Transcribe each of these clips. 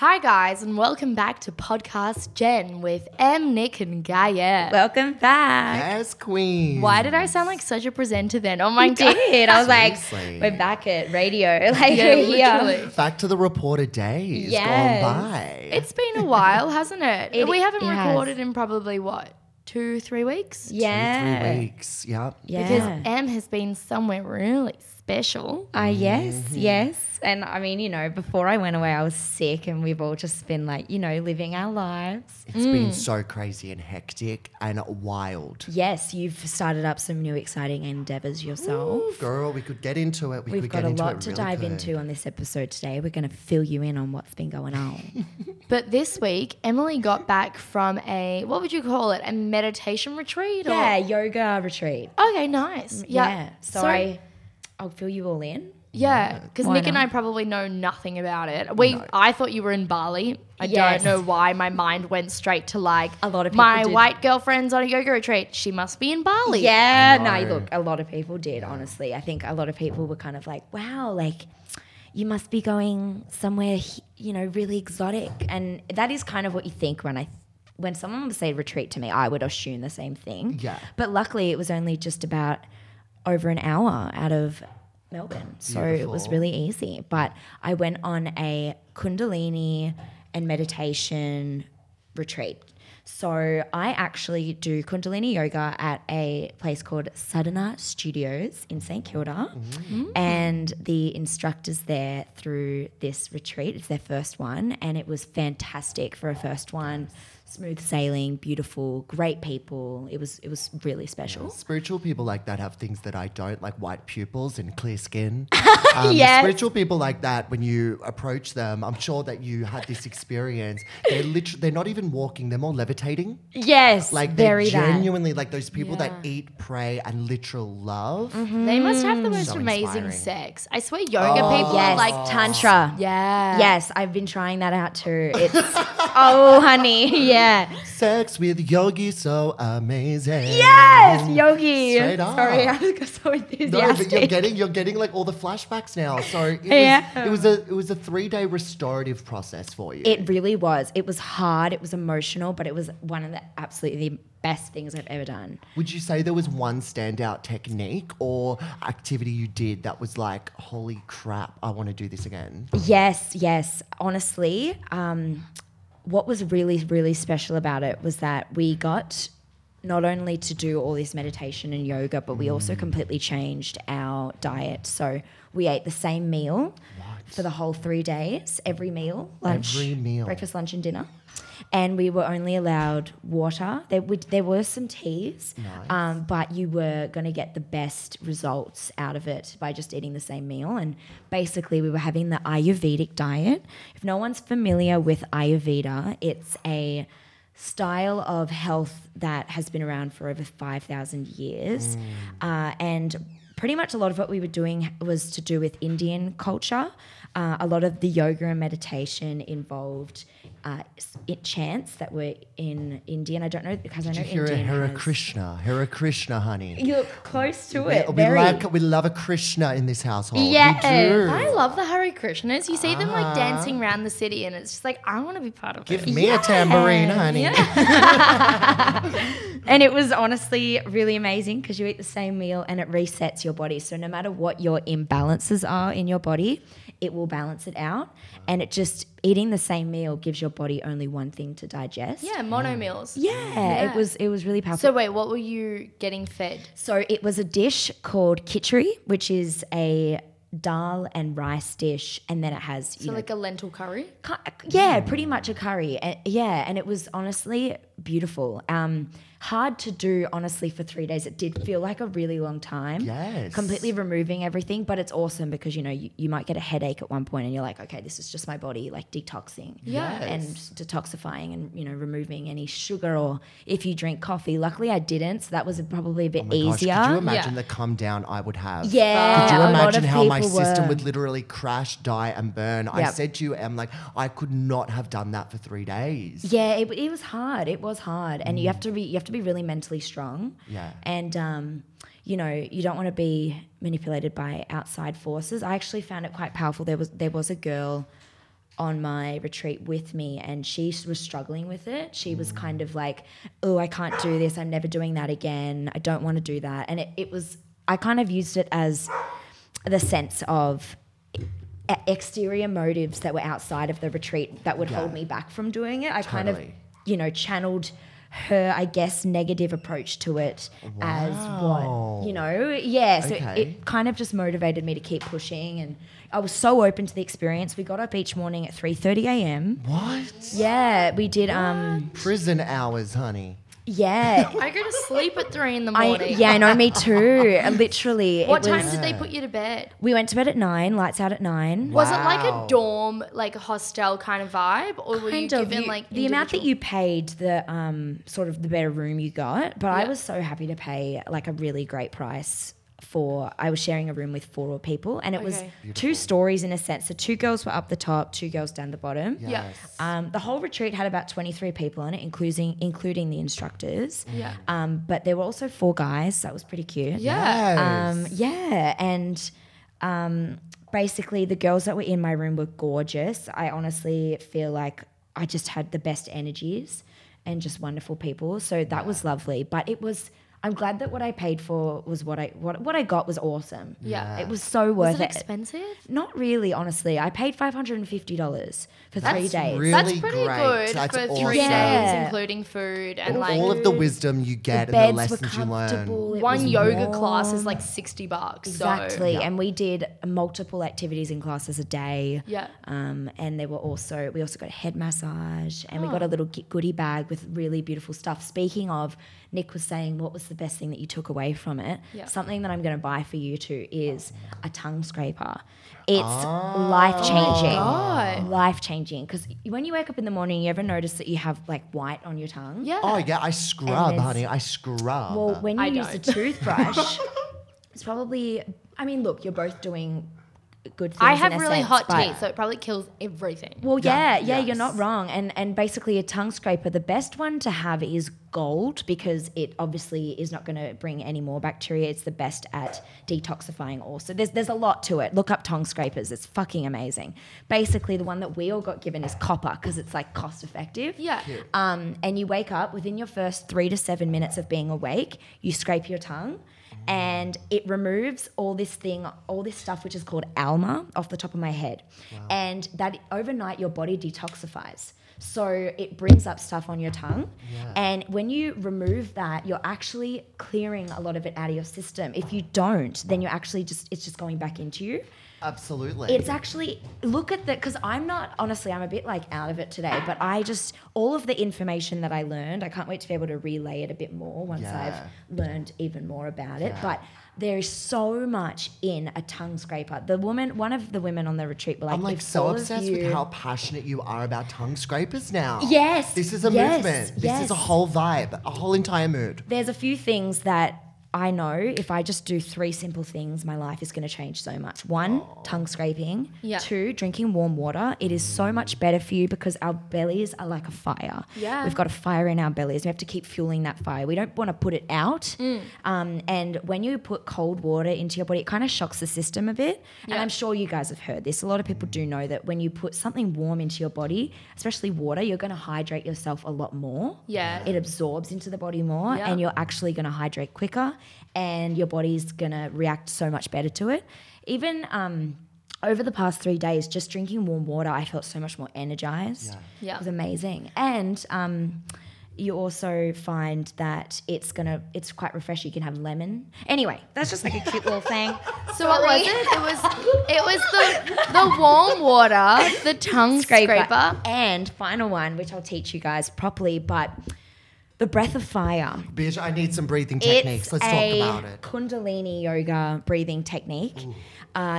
Hi guys, and welcome back to Podcast Gen with Em, Nick and Gaia. Welcome back. Yes, queen. Why did I sound like such a presenter then? Oh my God. I was seriously. Like, we're back at radio. Like, yeah, we're here. Back to the reporter days gone by. It's been a while, hasn't it? We haven't recorded in probably what? 2-3 weeks? Yeah. 2-3 weeks, yep. Yeah. Because Em has been somewhere really special. Yes. And I mean, you know, before I went away, I was sick and we've all just been like, you know, living our lives. It's been so crazy and hectic and wild. Yes, you've started up some new exciting endeavours yourself. Ooh, girl, we could get into it. We've got a lot to dive into on this episode today. We're going to fill you in on what's been going on. But this week, Emily got back from a, what would you call it, a meditation retreat? Yoga retreat. Okay, nice. Yeah. I'll fill you all in. Yeah, because Nick and I probably know nothing about it. I thought you were in Bali. I don't know why my mind went straight to like a lot of people my white girlfriend's on a yoga retreat. She must be in Bali. Yeah, no, look, a lot of people did, honestly. I think a lot of people were kind of like, wow, like you must be going somewhere, you know, really exotic. And that is kind of what you think when someone would say retreat to me, I would assume the same thing. Yeah. But luckily it was only just about over an hour out of Melbourne. So Beautiful. It was really easy. But I went on a Kundalini and meditation retreat. So I actually do Kundalini yoga at a place called Sadhana Studios in St Kilda. Mm-hmm. And the instructors there through this retreat, it's their first one, and it was fantastic for a first one. Smooth sailing, beautiful, great people. It was really special. Yeah, spiritual people like that have things that I don't, like white pupils and clear skin. Spiritual people like that, when you approach them, I'm sure that you had this experience. They're not even walking, they're more levitating. Yes, like they're genuinely like those people that eat, pray, and literal love. Mm-hmm. They must have the most amazing sex. I swear, yoga people are like tantra. Yeah. Yes, I've been trying that out too. It's honey, yeah. Yeah. Sex with yogi, so amazing. Yes, yogi. Straight up. Sorry, I was so enthusiastic. No, but you're getting like all the flashbacks now. So it was a 3-day restorative process for you. It really was. It was hard. It was emotional, but it was one of the absolutely best things I've ever done. Would you say there was one standout technique or activity you did that was like, holy crap, I want to do this again? Yes. Honestly, what was really, really special about it was that we got not only to do all this meditation and yoga, but we also completely changed our diet. So we ate the same meal for the whole 3 days, every meal, breakfast, lunch and dinner. And we were only allowed water. There were some teas, but you were going to get the best results out of it by just eating the same meal. And basically we were having the Ayurvedic diet. If no one's familiar with Ayurveda, it's a style of health that has been around for over 5,000 years. And pretty much a lot of what we were doing was to do with Indian culture. A lot of the yoga and meditation involved chants that were in Indian. I don't know because Did I know you hear Indian. Hare Krishna, honey. You're close to it. We love a Krishna in this household. Yeah, I love the Hare Krishnas. You see them like dancing around the city, and it's just like I want to be part of it. Give me a tambourine, honey. Yeah. And it was honestly really amazing because you eat the same meal and it resets your body. So no matter what your imbalances are in your body, it will balance it out. And it just eating the same meal gives your body only one thing to digest. Yeah, mono meals. Yeah, it was really powerful. So wait, what were you getting fed? So it was a dish called khichri, which is a dal and rice dish, and then it has like a lentil curry. Yeah, pretty much a curry. And it was honestly beautiful. Hard to do, honestly, for 3 days. It did feel like a really long time. Yes. Completely removing everything, but it's awesome because, you know, you might get a headache at one point and you're like, okay, this is just my body like detoxing and detoxifying and, you know, removing any sugar or if you drink coffee. Luckily I didn't, so that was probably a bit easier. Gosh, could you imagine the come down I would have? Yeah. Could you imagine how my system would literally crash, die and burn? Yep. I said to you, Em, like I could not have done that for 3 days. Yeah, it was hard. It was hard. And you have to be really mentally strong. Yeah. And, you know, you don't want to be manipulated by outside forces. I actually found it quite powerful. There was a girl on my retreat with me, and she was struggling with it. She was kind of like, oh, I can't do this. I'm never doing that again. I don't want to do that. And it was, I kind of used it as the sense of exterior motives that were outside of the retreat that would hold me back from doing it. I kind of, channeled her, I guess, negative approach to it as what, So it kind of just motivated me to keep pushing, and I was so open to the experience. We got up each morning at 3:30 a.m. What? Yeah, we did. Prison hours, honey. Yeah. I go to sleep at 3 in the morning. Me too. Literally. What time did they put you to bed? We went to bed at 9, lights out at 9. Wow. Was it like a dorm, like a hostel kind of vibe? Or kind were you of, given you, like the amount that you paid, the sort of the better room you got. But I was so happy to pay like a really great price for, I was sharing a room with 4 people, and it was beautiful. 2 stories in a sense. So 2 girls were up the top, 2 girls down the bottom. Yes. The whole retreat had about 23 people on it, including the instructors. Yeah. But there were also 4 guys, so that was pretty cute. Yeah. Basically the girls that were in my room were gorgeous. I honestly feel like I just had the best energies and just wonderful people. So that was lovely, but it was. I'm glad that what I paid for was what I got was awesome. Yeah. It was so worth it. Was it expensive? Not really, honestly. I paid $550 for 3 days. Really that's pretty great. Good that's for awesome. 3 days, including food and all, like all of the wisdom you get and the lessons you learn. One yoga class is like $60. Exactly. So. And we did multiple activities and classes a day. Yeah. And there were also we also got a head massage and we got a little goodie bag with really beautiful stuff. Speaking of, Nick was saying, what was the best thing that you took away from it? Yep. Something that I'm going to buy for you too is a tongue scraper. It's life-changing. Life-changing. Because when you wake up in the morning, you ever notice that you have like white on your tongue? Yeah. Oh, yeah. I scrub, honey. I scrub. Well, when you use a toothbrush, it's probably – I mean, look, you're both doing – good things. I have really hot teeth, so it probably kills everything. Well, yes. You're not wrong. And basically a tongue scraper, the best one to have is gold because it obviously is not going to bring any more bacteria. It's the best at detoxifying also. There's a lot to it. Look up tongue scrapers. It's fucking amazing. Basically the one that we all got given is copper because it's like cost effective. Yeah. And you wake up within your first 3 to 7 minutes of being awake, you scrape your tongue. And it removes all this stuff, which is called ALMA, off the top of my head. Wow. And that overnight your body detoxifies. So it brings up stuff on your tongue. Yeah. And when you remove that, you're actually clearing a lot of it out of your system. If you don't, then you're actually it's just going back into you. Absolutely. It's actually, look at that, because I'm a bit like out of it today, but all of the information that I learned, I can't wait to be able to relay it a bit more once I've learned even more about it. But there is so much in a tongue scraper. One of the women on the retreat were like, I'm like so obsessed with how passionate you are about tongue scrapers now. Yes. This is a movement. This is a whole vibe, a whole entire mood. There's a few things that I know if I just do 3 simple things, my life is going to change so much. 1, tongue scraping. Yeah. 2, drinking warm water. It is so much better for you because our bellies are like a fire. Yeah. We've got a fire in our bellies. We have to keep fueling that fire. We don't want to put it out. And when you put cold water into your body, it kind of shocks the system a bit. Yeah. And I'm sure you guys have heard this. A lot of people do know that when you put something warm into your body, especially water, you're going to hydrate yourself a lot more. Yeah. It absorbs into the body more and you're actually going to hydrate quicker. And your body's going to react so much better to it. Even over the past 3 days, just drinking warm water, I felt so much more energized. Yeah. It was amazing. And you also find that it's quite refreshing. You can have lemon. Anyway, that's just like a cute little thing. So what was it? It was the warm water, the tongue scraper. And final one, which I'll teach you guys properly, but... the breath of fire. Bitch, I need some breathing techniques. Let's talk about it. It's a Kundalini yoga breathing technique.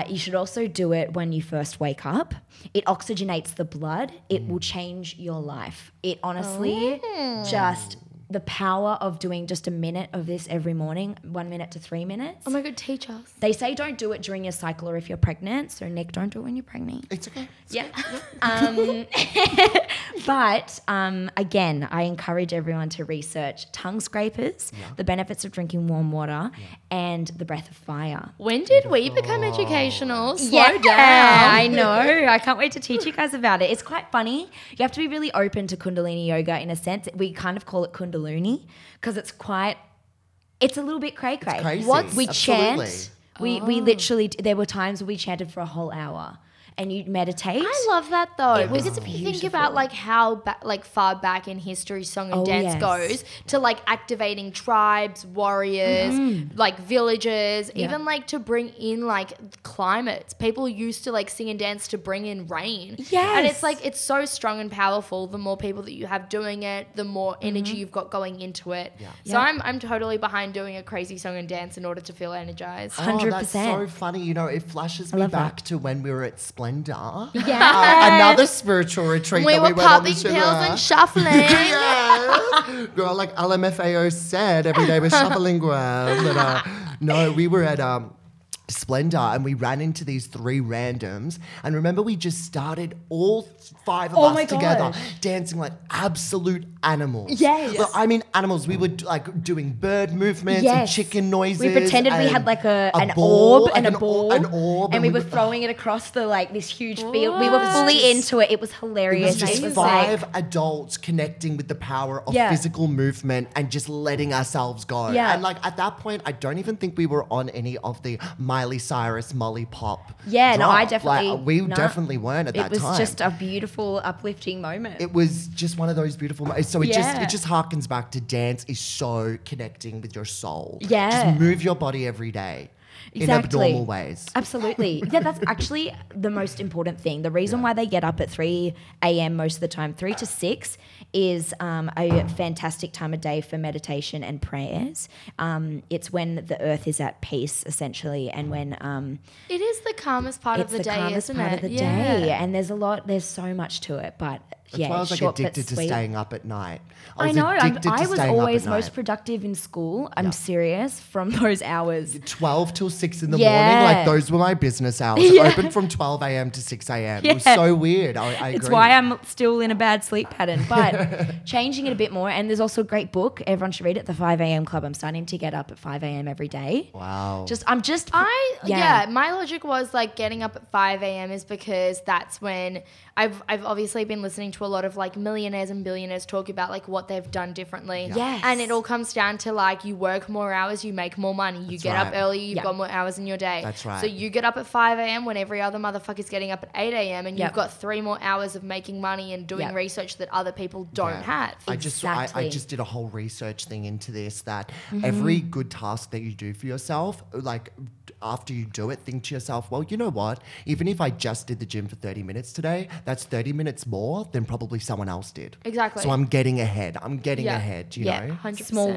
You should also do it when you first wake up. It oxygenates the blood. It will change your life. It honestly just... the power of doing just a minute of this every morning, 1 minute to 3 minutes. Oh my God, teach us. They say don't do it during your cycle or if you're pregnant. So Nick, don't do it when you're pregnant. It's okay. It's okay. But again, I encourage everyone to research tongue scrapers, the benefits of drinking warm water, and the breath of fire. When did we become educational? Slow down. I know. I can't wait to teach you guys about it. It's quite funny. You have to be really open to Kundalini yoga in a sense. We kind of call it Kundalini because it's quite – it's a little bit cray-cray. It's crazy. We chant. We literally – there were times where we chanted for a whole hour. And you meditate. I love that though, because if you think about like how far back in history song and dance goes to like activating tribes, warriors, like villages, even like to bring in like climates. People used to like sing and dance to bring in rain. Yes. And it's like it's so strong and powerful. The more people that you have doing it, the more energy you've got going into it. Yeah. So I'm totally behind doing a crazy song and dance in order to feel energized. 100%. Oh, that's so funny. You know, it flashes me back to when we were at Splendour. Yeah. Another spiritual retreat that we went on. We were popping pills and shuffling. Girl, like LMFAO said, every day we're shuffling ground. But, no, we were at Splendour and we ran into these three randoms. And remember, we just started all five of us together dancing like absolute animals. Yes. Well, I mean animals. We were like doing bird movements and chicken noises. We pretended we had like an orb. And we were throwing it across the like this huge field. We were fully into it. It was hilarious. It was just five adults connecting with the power of physical movement and just letting ourselves go. Yeah. And like at that point, I don't even think we were on any of the Miley Cyrus, Molly Pop. Yeah, drop. No, I definitely. Like, we definitely weren't at that time. It was just a beautiful, uplifting moment. It was just one of those beautiful moments. So it just harkens back to dance is so connecting with your soul. Yeah. Just move your body every day. Exactly. In abnormal ways. Absolutely. Yeah, that's actually the most important thing. The reason why they get up at 3 a.m. most of the time, 3 to 6, is a fantastic time of day for meditation and prayers. It's when the earth is at peace, essentially, and when it is the calmest part of the day, isn't it? It's the calmest part of the day, and there's so much to it, but... That's why I was like addicted to staying up at night. I was always most productive in school. I'm serious from those hours. 12 till 6 in the morning. Like those were my business hours. Yeah. It opened from 12 a.m. to 6 a.m. Yeah. It was so weird. I agree. It's why I'm still in a bad sleep pattern. But changing it a bit more. And there's also a great book. Everyone should read it. The 5am Club. I'm starting to get up at 5 a.m. every day. Wow. My logic was like getting up at 5 a.m. is because that's when I've obviously been listening to a lot of like millionaires and billionaires talk about like what they've done differently. Yeah. Yes. And it all comes down to like you work more hours, you make more money, you get up early, you've got more hours in your day. That's right. So you get up at 5 a.m. when every other motherfucker's getting up at 8 a.m. and you've got 3 more hours of making money and doing research that other people don't have. I just did a whole research thing into this that every good task that you do for yourself, like after you do it, think to yourself, well, you know what? Even if I just did the gym for 30 minutes today, that's 30 minutes more than probably someone else did. Exactly. So I'm getting ahead. You know? 100%. Small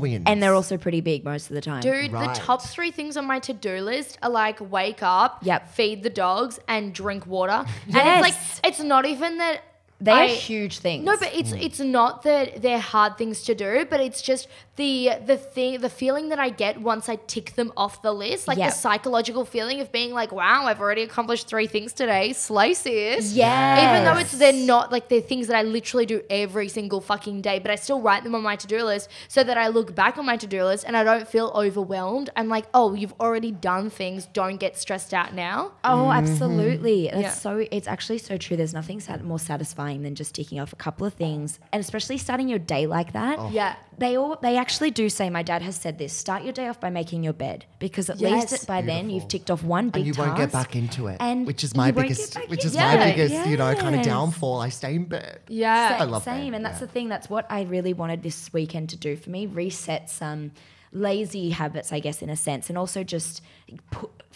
wins. And they're also pretty big most of the time. Dude, the top 3 things on my to-do list are like wake up, feed the dogs, and drink water. Yes. And it's like, it's not even that... They are huge things. No, but it's not that they're hard things to do, but it's just the feeling that I get once I tick them off the list, like the psychological feeling of being like, wow, I've already accomplished 3 things today. Slay, sis. Yeah. Even though they're not like they're things that I literally do every single fucking day, but I still write them on my to-do list so that I look back on my to-do list and I don't feel overwhelmed. I'm like, oh, you've already done things. Don't get stressed out now. Oh, absolutely. That's it's actually so true. There's nothing more satisfying than just ticking off a couple of things, and especially starting your day like that. Oh. Yeah, they actually do say. My dad has said this: start your day off by making your bed, because at least by then you've ticked off one big task, and you won't get back into it. And which is my biggest, you know, kind of downfall. I stay in bed. Yeah, I love same, bed. And that's the thing. That's what I really wanted this weekend to do for me: reset some lazy habits, I guess, in a sense, and also just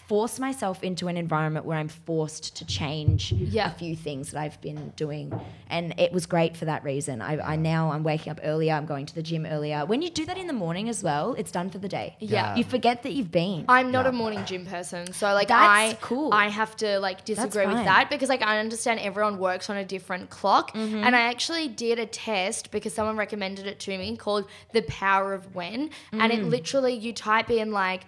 force myself into an environment where I'm forced to change a few things that I've been doing. And it was great for that reason. I'm waking up earlier. I'm going to the gym earlier. When you do that in the morning as well, it's done for the day. Yeah. You forget that you've been. I'm not a morning gym person. So like I have to like disagree with that, because like I understand everyone works on a different clock. Mm-hmm. And I actually did a test because someone recommended it to me called The Power of When. Mm. And it literally, you type in like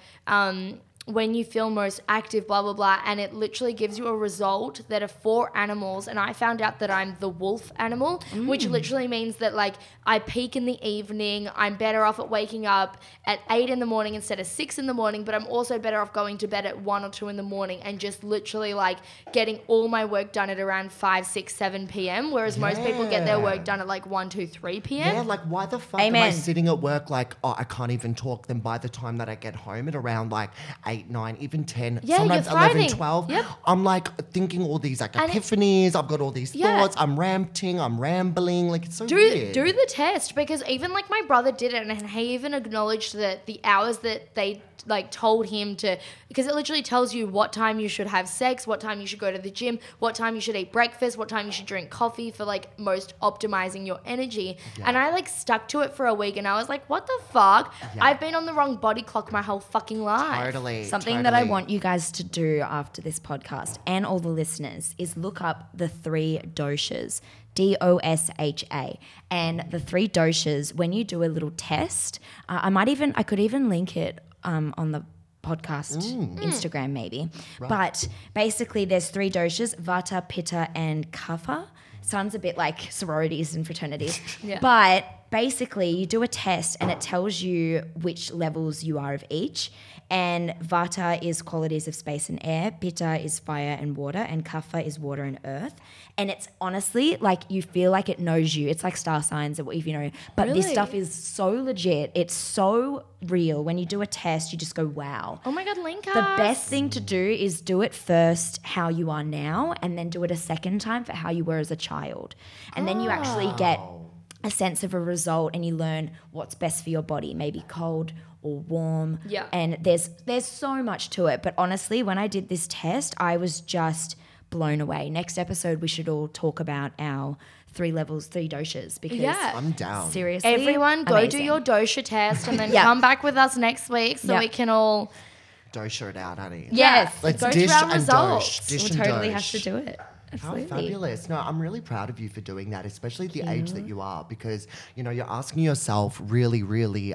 when you feel most active, blah, blah, blah. And it literally gives you a result that are four animals. And I found out that I'm the wolf animal, which literally means that, like, I peak in the evening. I'm better off at waking up at 8 in the morning instead of 6 in the morning. But I'm also better off going to bed at 1 or 2 in the morning and just literally, like, getting all my work done at around 5, 6, 7 p.m. Whereas most people get their work done at like 1, 2, 3 p.m. Yeah, like why the fuck am I sitting at work like, oh, I can't even talk. Then by the time that I get home at around like 8, 9, even 10, sometimes 11, 12, I'm like thinking all these like epiphanies. I've got all these thoughts. I'm ranting. I'm rambling. Like it's so weird. Do the test, because even like my brother did it and he even acknowledged that the hours that they like told him to, because it literally tells you what time you should have sex, what time you should go to the gym, what time you should eat breakfast, what time you should drink coffee for like most optimizing your energy. And I like stuck to it for a week and I was like, what the fuck? I've been on the wrong body clock my whole fucking life. Something that I want you guys to do after this podcast and all the listeners is look up the 3 doshas. DOSHA. And the 3 doshas, when you do a little test, I could even link it on the podcast Instagram maybe. Right. But basically there's 3 doshas, Vata, Pitta and Kapha. Sounds a bit like sororities and fraternities. But basically you do a test and it tells you which levels you are of each. And Vata is qualities of space and air, Pitta is fire and water, and Kapha is water and earth. And it's honestly like you feel like it knows you. It's like star signs or what you know. But this stuff is so legit. It's so real. When you do a test, you just go, wow. Oh my God, link us. The best thing to do is do it first how you are now and then do it a second time for how you were as a child. And then you actually get a sense of a result and you learn what's best for your body, maybe cold or warm. And there's so much to it. But honestly, when I did this test, I was just blown away. Next episode, we should all talk about our 3 levels, 3 doshas because I'm down. Seriously, everyone go do your dosha test and then come back with us next week so we can all dosha it out, honey. Yes. Let's go dish and dosh. Have to do it. Absolutely. How fabulous. No, I'm really proud of you for doing that, especially at the age that you are, because, you know, you're asking yourself really, really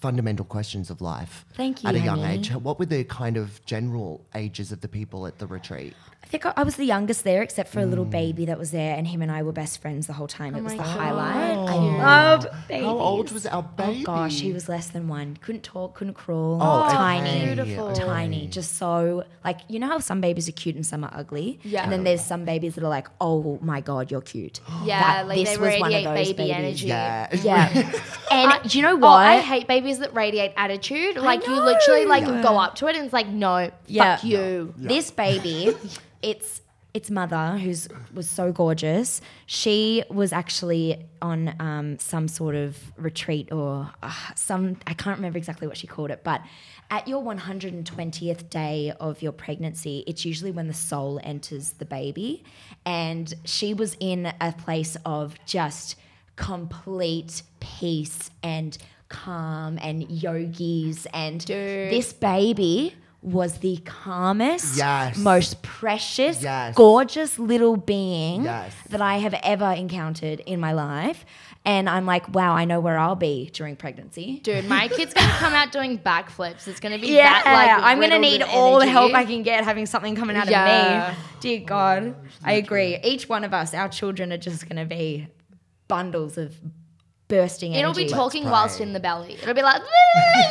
fundamental questions of life. Thank you, at a young age. What were the kind of general ages of the people at the retreat? I think I was the youngest there except for a little baby that was there, and him and I were best friends the whole time. Oh, it was the highlight. I love babies. How old was our baby? Oh, gosh, he was less than 1. Couldn't talk, couldn't crawl. Oh, tiny. Beautiful. Tiny. Just so, like, you know how some babies are cute and some are ugly? Yeah. And then there's some babies that are like, oh my God, you're cute. Yeah, that, like this they was radiate one of those baby energy. Yeah. And do you know what? Oh, I hate babies that radiate attitude. Like you literally like go up to it and it's like, no, fuck you. Yeah. This baby, its mother, was so gorgeous, she was actually on some sort of retreat or I can't remember exactly what she called it, but at your 120th day of your pregnancy, it's usually when the soul enters the baby, and she was in a place of just complete peace and calm and yogis, and this baby was the calmest, most precious, gorgeous little being that I have ever encountered in my life. And I'm like, wow, I know where I'll be during pregnancy. Dude, my kid's going to come out doing backflips. It's going to be that, like, I'm going to need all the help I can get having something coming out of me. Dear God, I agree. Each one of us, our children are just going to be bundles of bursting energy. It'll be talking whilst in the belly. It'll be like,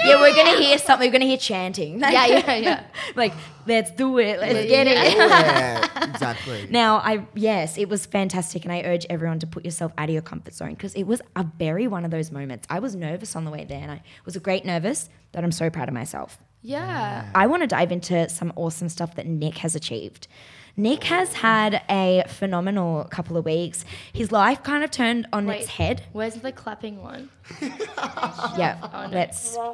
yeah, we're going to hear something. We're going to hear chanting. Like, yeah. Like, let's do it. Let's get it. Yeah, exactly. Now, it was fantastic. And I urge everyone to put yourself out of your comfort zone, because it was a very one of those moments. I was nervous on the way there, and I was a great nervous, but I'm so proud of myself. Yeah. I want to dive into some awesome stuff that Nick has achieved. Nick has had a phenomenal couple of weeks. His life kind of turned on its head. Where's the clapping one? There we go.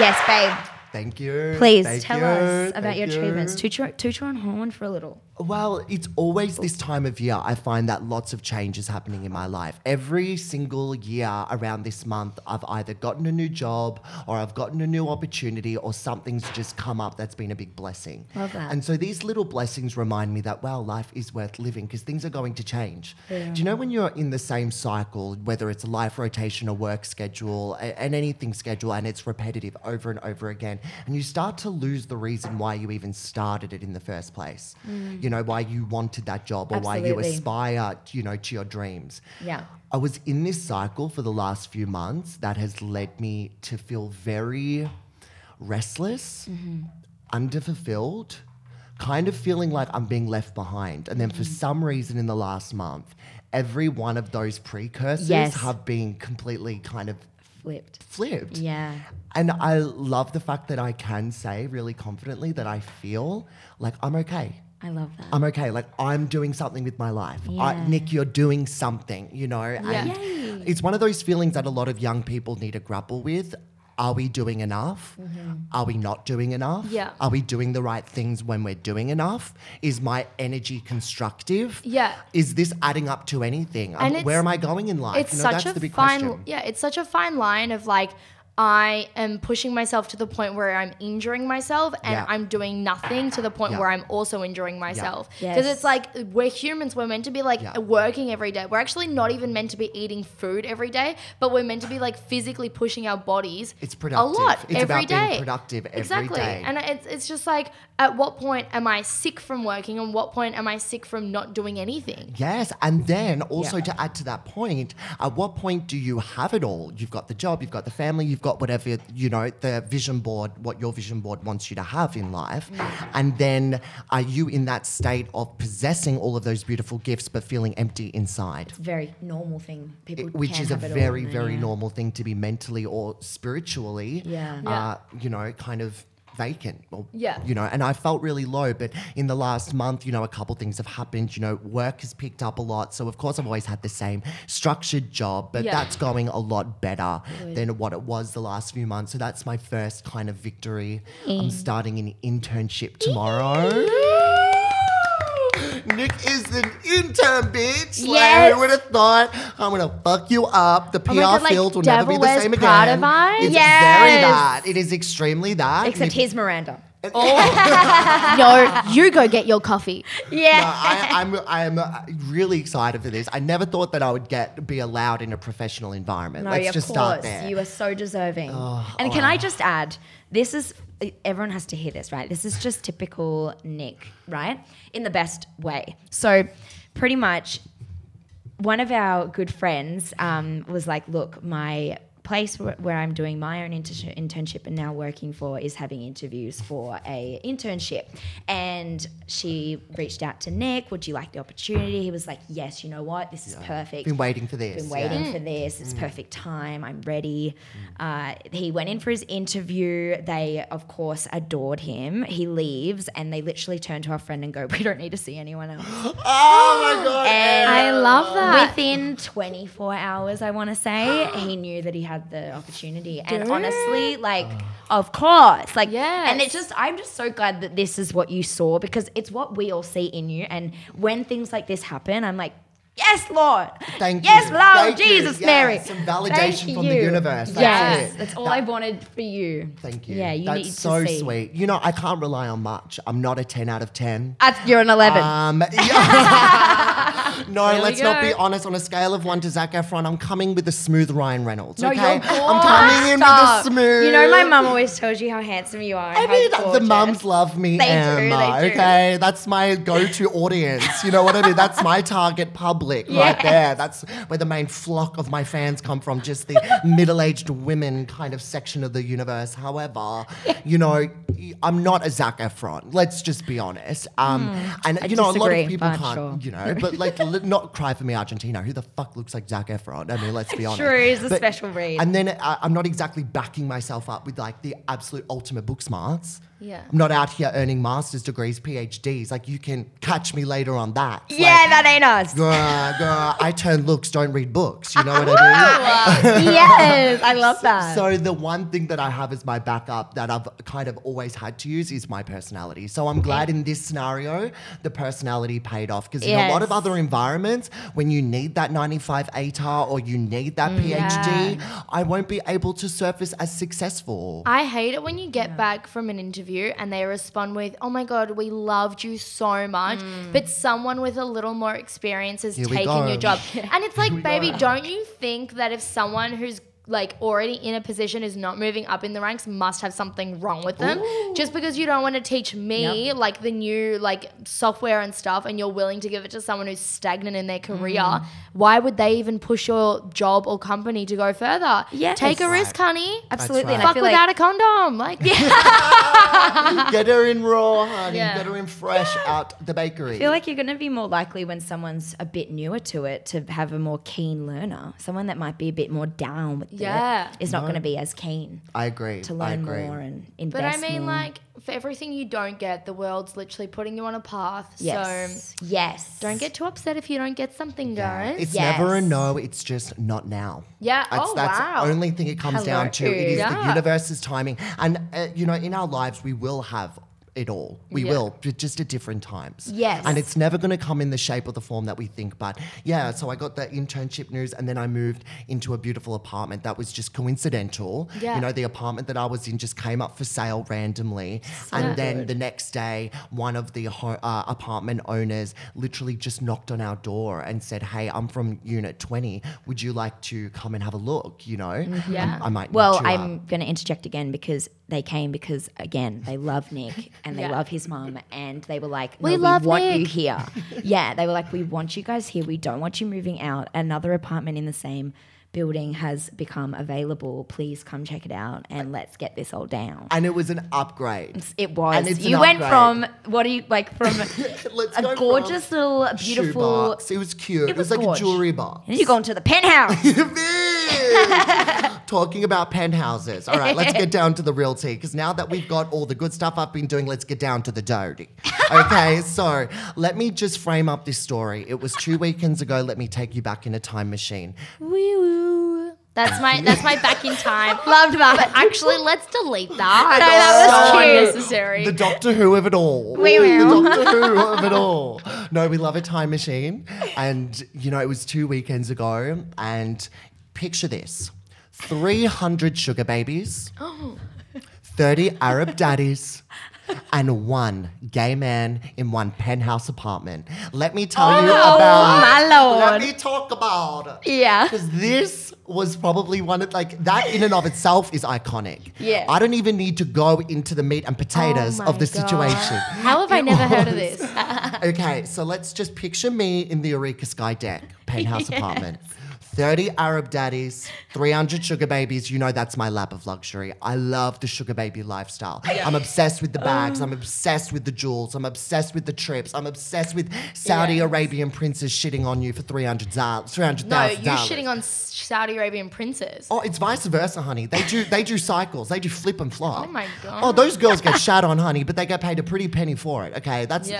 Yes, babe. Thank you. Please tell us about your achievements. Toot your own horn for a little. Well, it's always this time of year. I find that lots of change is happening in my life. Every single year around this month, I've either gotten a new job or I've gotten a new opportunity or something's just come up that's been a big blessing. Love that. And so these little blessings remind me that, wow, life is worth living because things are going to change. Yeah. Do you know when you're in the same cycle, whether it's a life rotation or work schedule and anything schedule, and it's repetitive over and over again, and you start to lose the reason why you even started it in the first place. Mm. You know, why you wanted that job or Absolutely. Why you aspire, you know, to your dreams. Yeah. I was in this cycle for the last few months that has led me to feel very restless, mm-hmm. underfulfilled, kind of feeling like I'm being left behind. And then for some reason in the last month, every one of those precursors have been completely kind of flipped. Yeah. And I love the fact that I can say really confidently that I feel like I'm okay. I love that. I'm okay. Like, I'm doing something with my life. Yeah. Nick, you're doing something, you know. Yeah. And it's one of those feelings that a lot of young people need to grapple with. Are we doing enough? Mm-hmm. Are we not doing enough? Yeah. Are we doing the right things when we're doing enough? Is my energy constructive? Yeah. Is this adding up to anything? Where am I going in life? That's the big question. Yeah, it's such a fine line of like, I am pushing myself to the point where I'm injuring myself and I'm doing nothing to the point where I'm also injuring myself. Because it's like, we're humans, we're meant to be like working every day. We're actually not even meant to be eating food every day, but we're meant to be like physically pushing our bodies a lot every day. It's about being productive every day. And it's just like, at what point am I sick from working and what point am I sick from not doing anything? Yes, and then also to add to that point, at what point do you have it all? You've got the job, you've got the family, you've got whatever, you know, the vision board, what your vision board wants you to have in life. Mm. And then are you in that state of possessing all of those beautiful gifts but feeling empty inside? It's a very normal thing. Which is a very normal thing to be mentally or spiritually, you know, kind of vacant. Or, you know, and I felt really low. But in the last month, you know, a couple things have happened. You know, work has picked up a lot. So, of course, I've always had the same structured job, but that's going a lot better than what it was the last few months. So that's my first kind of victory. I'm starting an internship tomorrow. Nick is an intern, bitch. Yes. Like, who would have thought? I'm going to fuck you up. The PR field will never be the same again. It's very that. It is extremely that. Except here's Miranda. Oh. No, you go get your coffee. Yeah. No, I'm really excited for this. I never thought that I would be allowed in a professional environment. No, Let's just start there. You are so deserving. Can I just add, this is... Everyone has to hear this, right? This is just typical Nick, right? In the best way. So pretty much one of our good friends was like, look, my place where I'm doing my own internship and now working for is having interviews for a internship. And she reached out to Nick, would you like the opportunity? He was like, yes, you know what? This is perfect. Been waiting for this. It's perfect time. I'm ready. He went in for his interview. They, of course, adored him. He leaves and they literally turn to our friend and go, we don't need to see anyone else. Oh my God. And I love that. Within 24 hours, I want to say, he knew that he had the opportunity. Dude. And honestly, like, of course. Like, and it's just, I'm just so glad that this is what you saw because it's what we all see in you. And when things like this happen, I'm like, yes, Lord. Thank you, Lord. Thank you, Jesus, Mary. Yeah, some validation from the universe. That's all I wanted for you. Thank you. Yeah, That's so sweet. You know, I can't rely on much. I'm not a 10 out of 10. You're an 11. No, let's not be honest. On a scale of 1 to Zac Efron, I'm coming with a smooth Ryan Reynolds. Okay, no, I'm coming in with a smooth. You know, my mum always tells you how handsome you are. I mean, the mums love me. They do. Okay, that's my go-to audience. You know what I mean? That's my target public. Right there. That's where the main flock of my fans come from, just the middle-aged women kind of section of the universe. However, you know, I'm not a Zac Efron. Let's just be honest. And, you know, a lot of people can't, but like, not cry for me, Argentina. Who the fuck looks like Zac Efron? I mean, let's be honest. Sure is a special read. And then I'm not exactly backing myself up with like the absolute ultimate book smarts. Yeah. I'm not out here earning master's degrees, PhDs. Like, you can catch me later on that. Yeah, like, that ain't us. Girl, I turn looks, don't read books. You know what I mean? Yes, I love that. So the one thing that I have as my backup that I've kind of always had to use is my personality. So I'm glad in this scenario, the personality paid off. Because in a lot of other environments, when you need that 95 ATAR or you need that PhD, I won't be able to surface as successful. I hate it when you get back from an interview and they respond with, oh my God, we loved you so much, but someone with a little more experience has taken your job. And it's like, baby, don't you think that if someone who's like already in a position is not moving up in the ranks must have something wrong with them? Ooh. Just because you don't want to teach me like the new like software and stuff, and you're willing to give it to someone who's stagnant in their career, why would they even push your job or company to go further? Take a risk, honey. Absolutely. Right. Fuck without a condom. Like, get her in raw, honey. Get her in fresh out the bakery. I feel like you're going to be more likely when someone's a bit newer to it to have a more keen learner. Someone that might be a bit more down with it's not going to be as keen. I agree. To learn more and invest more. But I mean, like, for everything you don't get, the world's literally putting you on a path. Yes. So don't get too upset if you don't get something, guys. It's never a no. It's just not now. Yeah. That's, that's the only thing it comes down to. It is the universe's timing. And, you know, in our lives, we will have it all. We will, just at different times. Yes. And it's never going to come in the shape or the form that we think. But yeah, so I got the internship news and then I moved into a beautiful apartment that was just coincidental. Yeah. You know, the apartment that I was in just came up for sale randomly. So and then the next day, one of the apartment owners literally just knocked on our door and said, hey, I'm from Unit 20. Would you like to come and have a look? You know? Yeah. I might I'm going to interject again because they came because, again, they love Nick. And they love his mum, and they were like, no, we want you here. They were like, we want you guys here. We don't want you moving out. Another apartment in the same building has become available. Please come check it out and let's get this all down. And it was an upgrade. It was. And you went upgrade. From what do you like from a gorgeous little beautiful box. It was cute. It was like a jewelry box. And you're going to the penthouse. Talking about penthouses. All right, let's get down to the realty because now that we've got all the good stuff I've been doing, let's get down to the dirty. Okay, so let me just frame up this story. It was 2 weekends ago. Let me take you back in a time machine. That's my back in time. Loved that. But actually, let's delete that. No, that was so unnecessary. The Doctor Who of it all. We will. The Doctor Who of it all. No, we love a time machine. And, you know, it was 2 weekends ago. And picture this. 300 sugar babies, 30 Arab daddies, and one gay man in one penthouse apartment. Let me tell you about. My Lord. Let me talk about it. Yeah. Because this was probably one of, like, that in and of itself is iconic. Yeah. I don't even need to go into the meat and potatoes of the situation. How have I never heard of this? Okay, so let's just picture me in the Eureka Sky deck penthouse apartment. 30 Arab daddies, 300 sugar babies. You know that's my lap of luxury. I love the sugar baby lifestyle. I'm obsessed with the bags. I'm obsessed with the jewels. I'm obsessed with the trips. I'm obsessed with Saudi Arabian princes shitting on you for $300,000. No, you're shitting on Saudi Arabian princes. Oh, it's vice versa, honey. They do cycles. They do flip and flop. Oh, my God. Oh, those girls get shat on, honey, but they get paid a pretty penny for it, okay? That's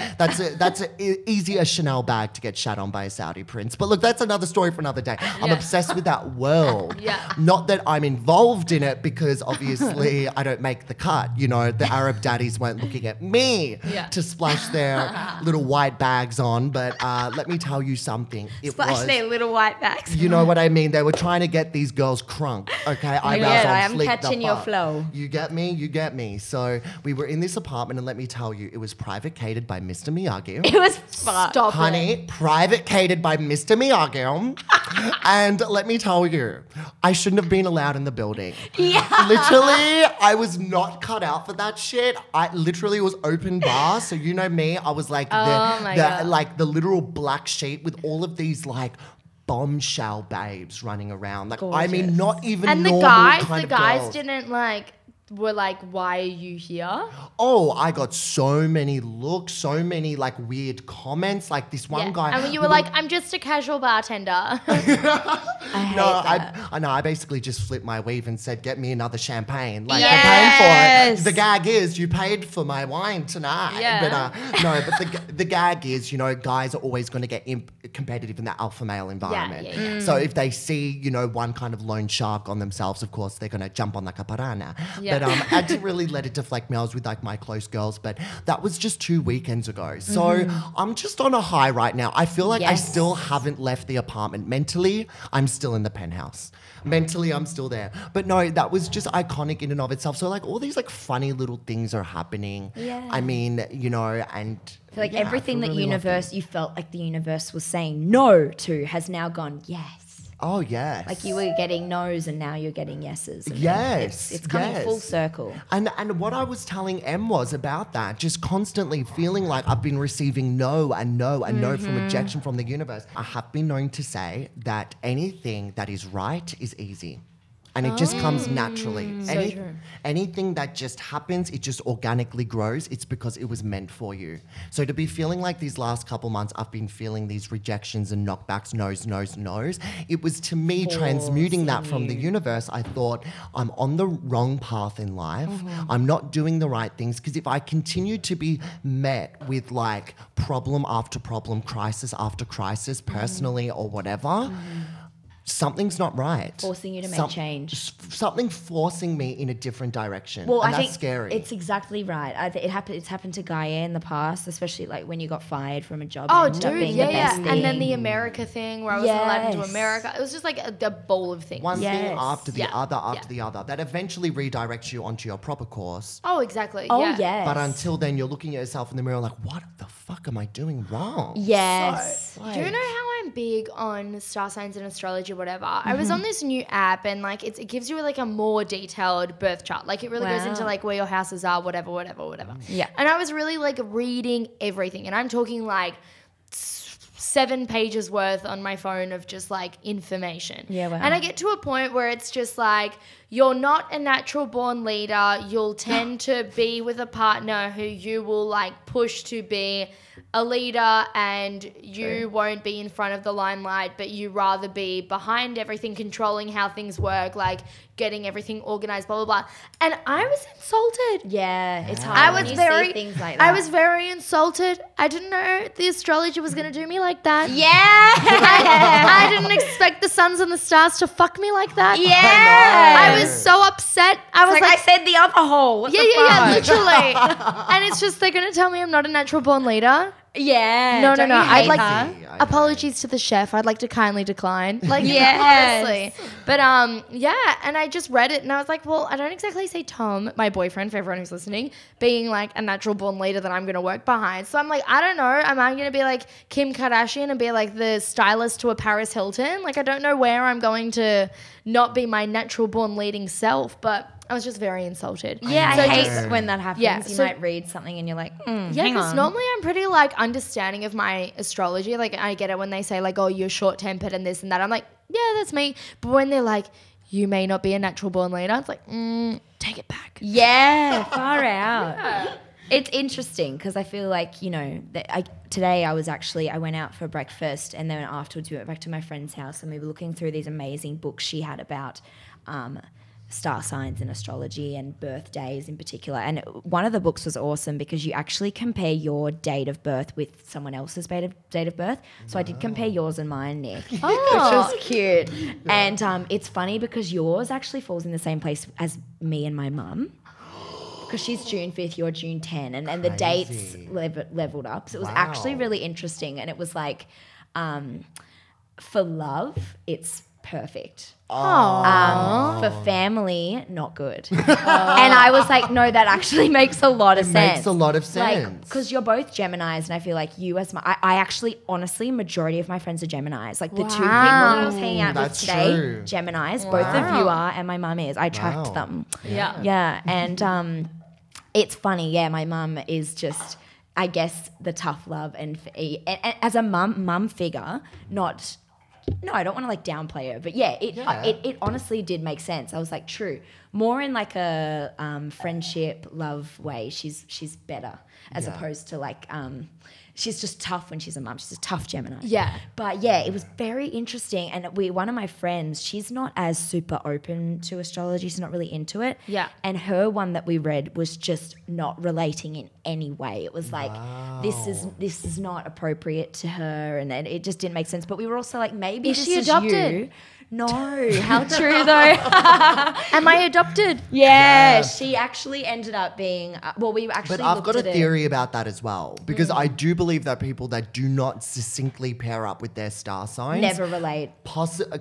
easier Chanel bag to get shat on by a Saudi prince. But look, that's another story for another day. I'm obsessed with that world. Not that I'm involved in it because obviously I don't make the cut. You know, the Arab daddies weren't looking at me to splash their little white bags on. But let me tell you something. Splash their little white bags. You know what I mean? They were trying to get these girls crunk. Okay, eyebrows on fleek. I'm catching your flow. You get me? You get me. So we were in this apartment and let me tell you, it was privatecated by Mr. Miyagi. It was privatecated by Mr. Miyagi. And let me tell you, I shouldn't have been allowed in the building. Yeah. Literally, I was not cut out for that shit. I literally was open bar. So you know me, I was like the literal black sheep with all of these like bombshell babes running around. Like, gorgeous. I mean, not even normal kind of girls. And the guys didn't like were like, why are you here? Oh, I got so many looks, so many like weird comments. Like this one guy. And you were like, I'm just a casual bartender. I basically just flipped my weave and said, get me another champagne. Like I paid for it. The gag is you paid for my wine tonight. Yeah. But the gag is, you know, guys are always going to get competitive in that alpha male environment. Yeah, yeah, yeah. So if they see, you know, one kind of lone shark on themselves, of course, they're going to jump on like a piranha. Yeah. But I didn't really let it deflect me. I was with like my close girls, but that was just 2 weekends ago. So I'm just on a high right now. I feel like I still haven't left the apartment. Mentally, I'm still in the penthouse. Mentally, I'm still there. But no, that was just iconic in and of itself. So like all these like funny little things are happening. Yeah. I mean, you know, and... So like everything that really universe, you felt like the universe was saying no to has now gone yes. Oh, yes. Like you were getting no's and now you're getting yeses. Yes. It's coming full circle. And what I was telling Em was about that, just constantly feeling like I've been receiving no and no and no from rejection from the universe. I have been known to say that anything that is right is easy. And it just comes naturally. So anything that just happens, it just organically grows. It's because it was meant for you. So to be feeling like these last couple months, I've been feeling these rejections and knockbacks, no's. It was to me transmuting that from the universe. I thought I'm on the wrong path in life. I'm not doing the right things because if I continue to be met with like problem after problem, crisis after crisis, personally or whatever, something's not right. Forcing you to make change. Something forcing me in a different direction. Well, and I think scary. It's exactly right. It's happened to Gaia in the past, especially like when you got fired from a job. Oh, dude, the best thing. And then the America thing where I was allowed to America. It was just like a bowl of things. One thing after the other after the other that eventually redirects you onto your proper course. Oh, exactly. Oh, yes. But until then, you're looking at yourself in the mirror like, what the fuck am I doing wrong? Yes. So, like, do you know how I'm big on star signs and astrology? Whatever. I was on this new app and like it gives you like a more detailed birth chart. Like it really goes into like where your houses are, whatever. Yeah. And I was really like reading everything and I'm talking like 7 pages worth on my phone of just like information. Yeah, wow. And I get to a point where it's just like you're not a natural born leader. You'll tend to be with a partner who you will like push to be a leader and you won't be in front of the limelight, but you rather be behind everything, controlling how things work, like getting everything organized, blah, blah, blah. And I was insulted. Yeah, it's hard. I was very, see things like that. I was very insulted. I didn't know the astrologer was going to do me like that. Yeah. I didn't expect the suns and the stars to fuck me like that. Yeah. I was so upset. I was like, I said the other hole. Literally. And it's just, they're going to tell me I'm not a natural born leader. Yeah. No. I'd like apologies to the chef. I'd like to kindly decline. Like, honestly. But and I just read it and I was like, well, I don't exactly say Tom, my boyfriend, for everyone who's listening, being like a natural born leader that I'm going to work behind. So I'm like, I don't know. Am I going to be like Kim Kardashian and be like the stylist to a Paris Hilton? Like, I don't know where I'm going to not be my natural born leading self, but I was just very insulted. Yeah, I hate when that happens. Yeah, you might read something and you're like, because normally I'm pretty like understanding of my astrology. Like I get it when they say like, oh, you're short-tempered and this and that. I'm like, yeah, that's me. But when they're like, you may not be a natural born leader, it's like, take it back. Yeah, far out. Yeah. It's interesting because I feel like, you know, that today I went out for breakfast and then afterwards we went back to my friend's house and we were looking through these amazing books she had about star signs and astrology and birthdays in particular. And one of the books was awesome because you actually compare your date of birth with someone else's date of birth. So I did compare yours and mine, Nick, which was cute. Yeah. And it's funny because yours actually falls in the same place as me and my mum. Because she's June 5th, you're June 10. And the dates leveled up. So it was actually really interesting. And it was like, for love, it's perfect. For family, not good. And I was like, no, that actually makes a lot of sense. It makes a lot of sense. Because you're both Geminis and I feel like you as I actually, honestly, majority of my friends are Geminis. Like the 2 people I was hanging out with today, true. Geminis, both of you are and my mum is. I tracked them. Yeah. Yeah. And it's funny. Yeah, my mum is just, I guess, the tough love and as a mum figure, not... No, I don't want to like downplay her, but it honestly did make sense. I was like, true. more in like a friendship, love way. She's better as opposed to like she's just tough when she's a mum. She's a tough Gemini. Yeah. But yeah, it was very interesting. And one of my friends, she's not as super open to astrology. She's not really into it. Yeah. And her one that we read was just not relating in any way. It was like, this is not appropriate to her. And it just didn't make sense. But we were also like, maybe is she adopted? You. No. How true though. Am I adopted? Yeah. She actually ended up being, But I've got a theory about that as well, because I do believe that people that do not succinctly pair up with their star signs never relate.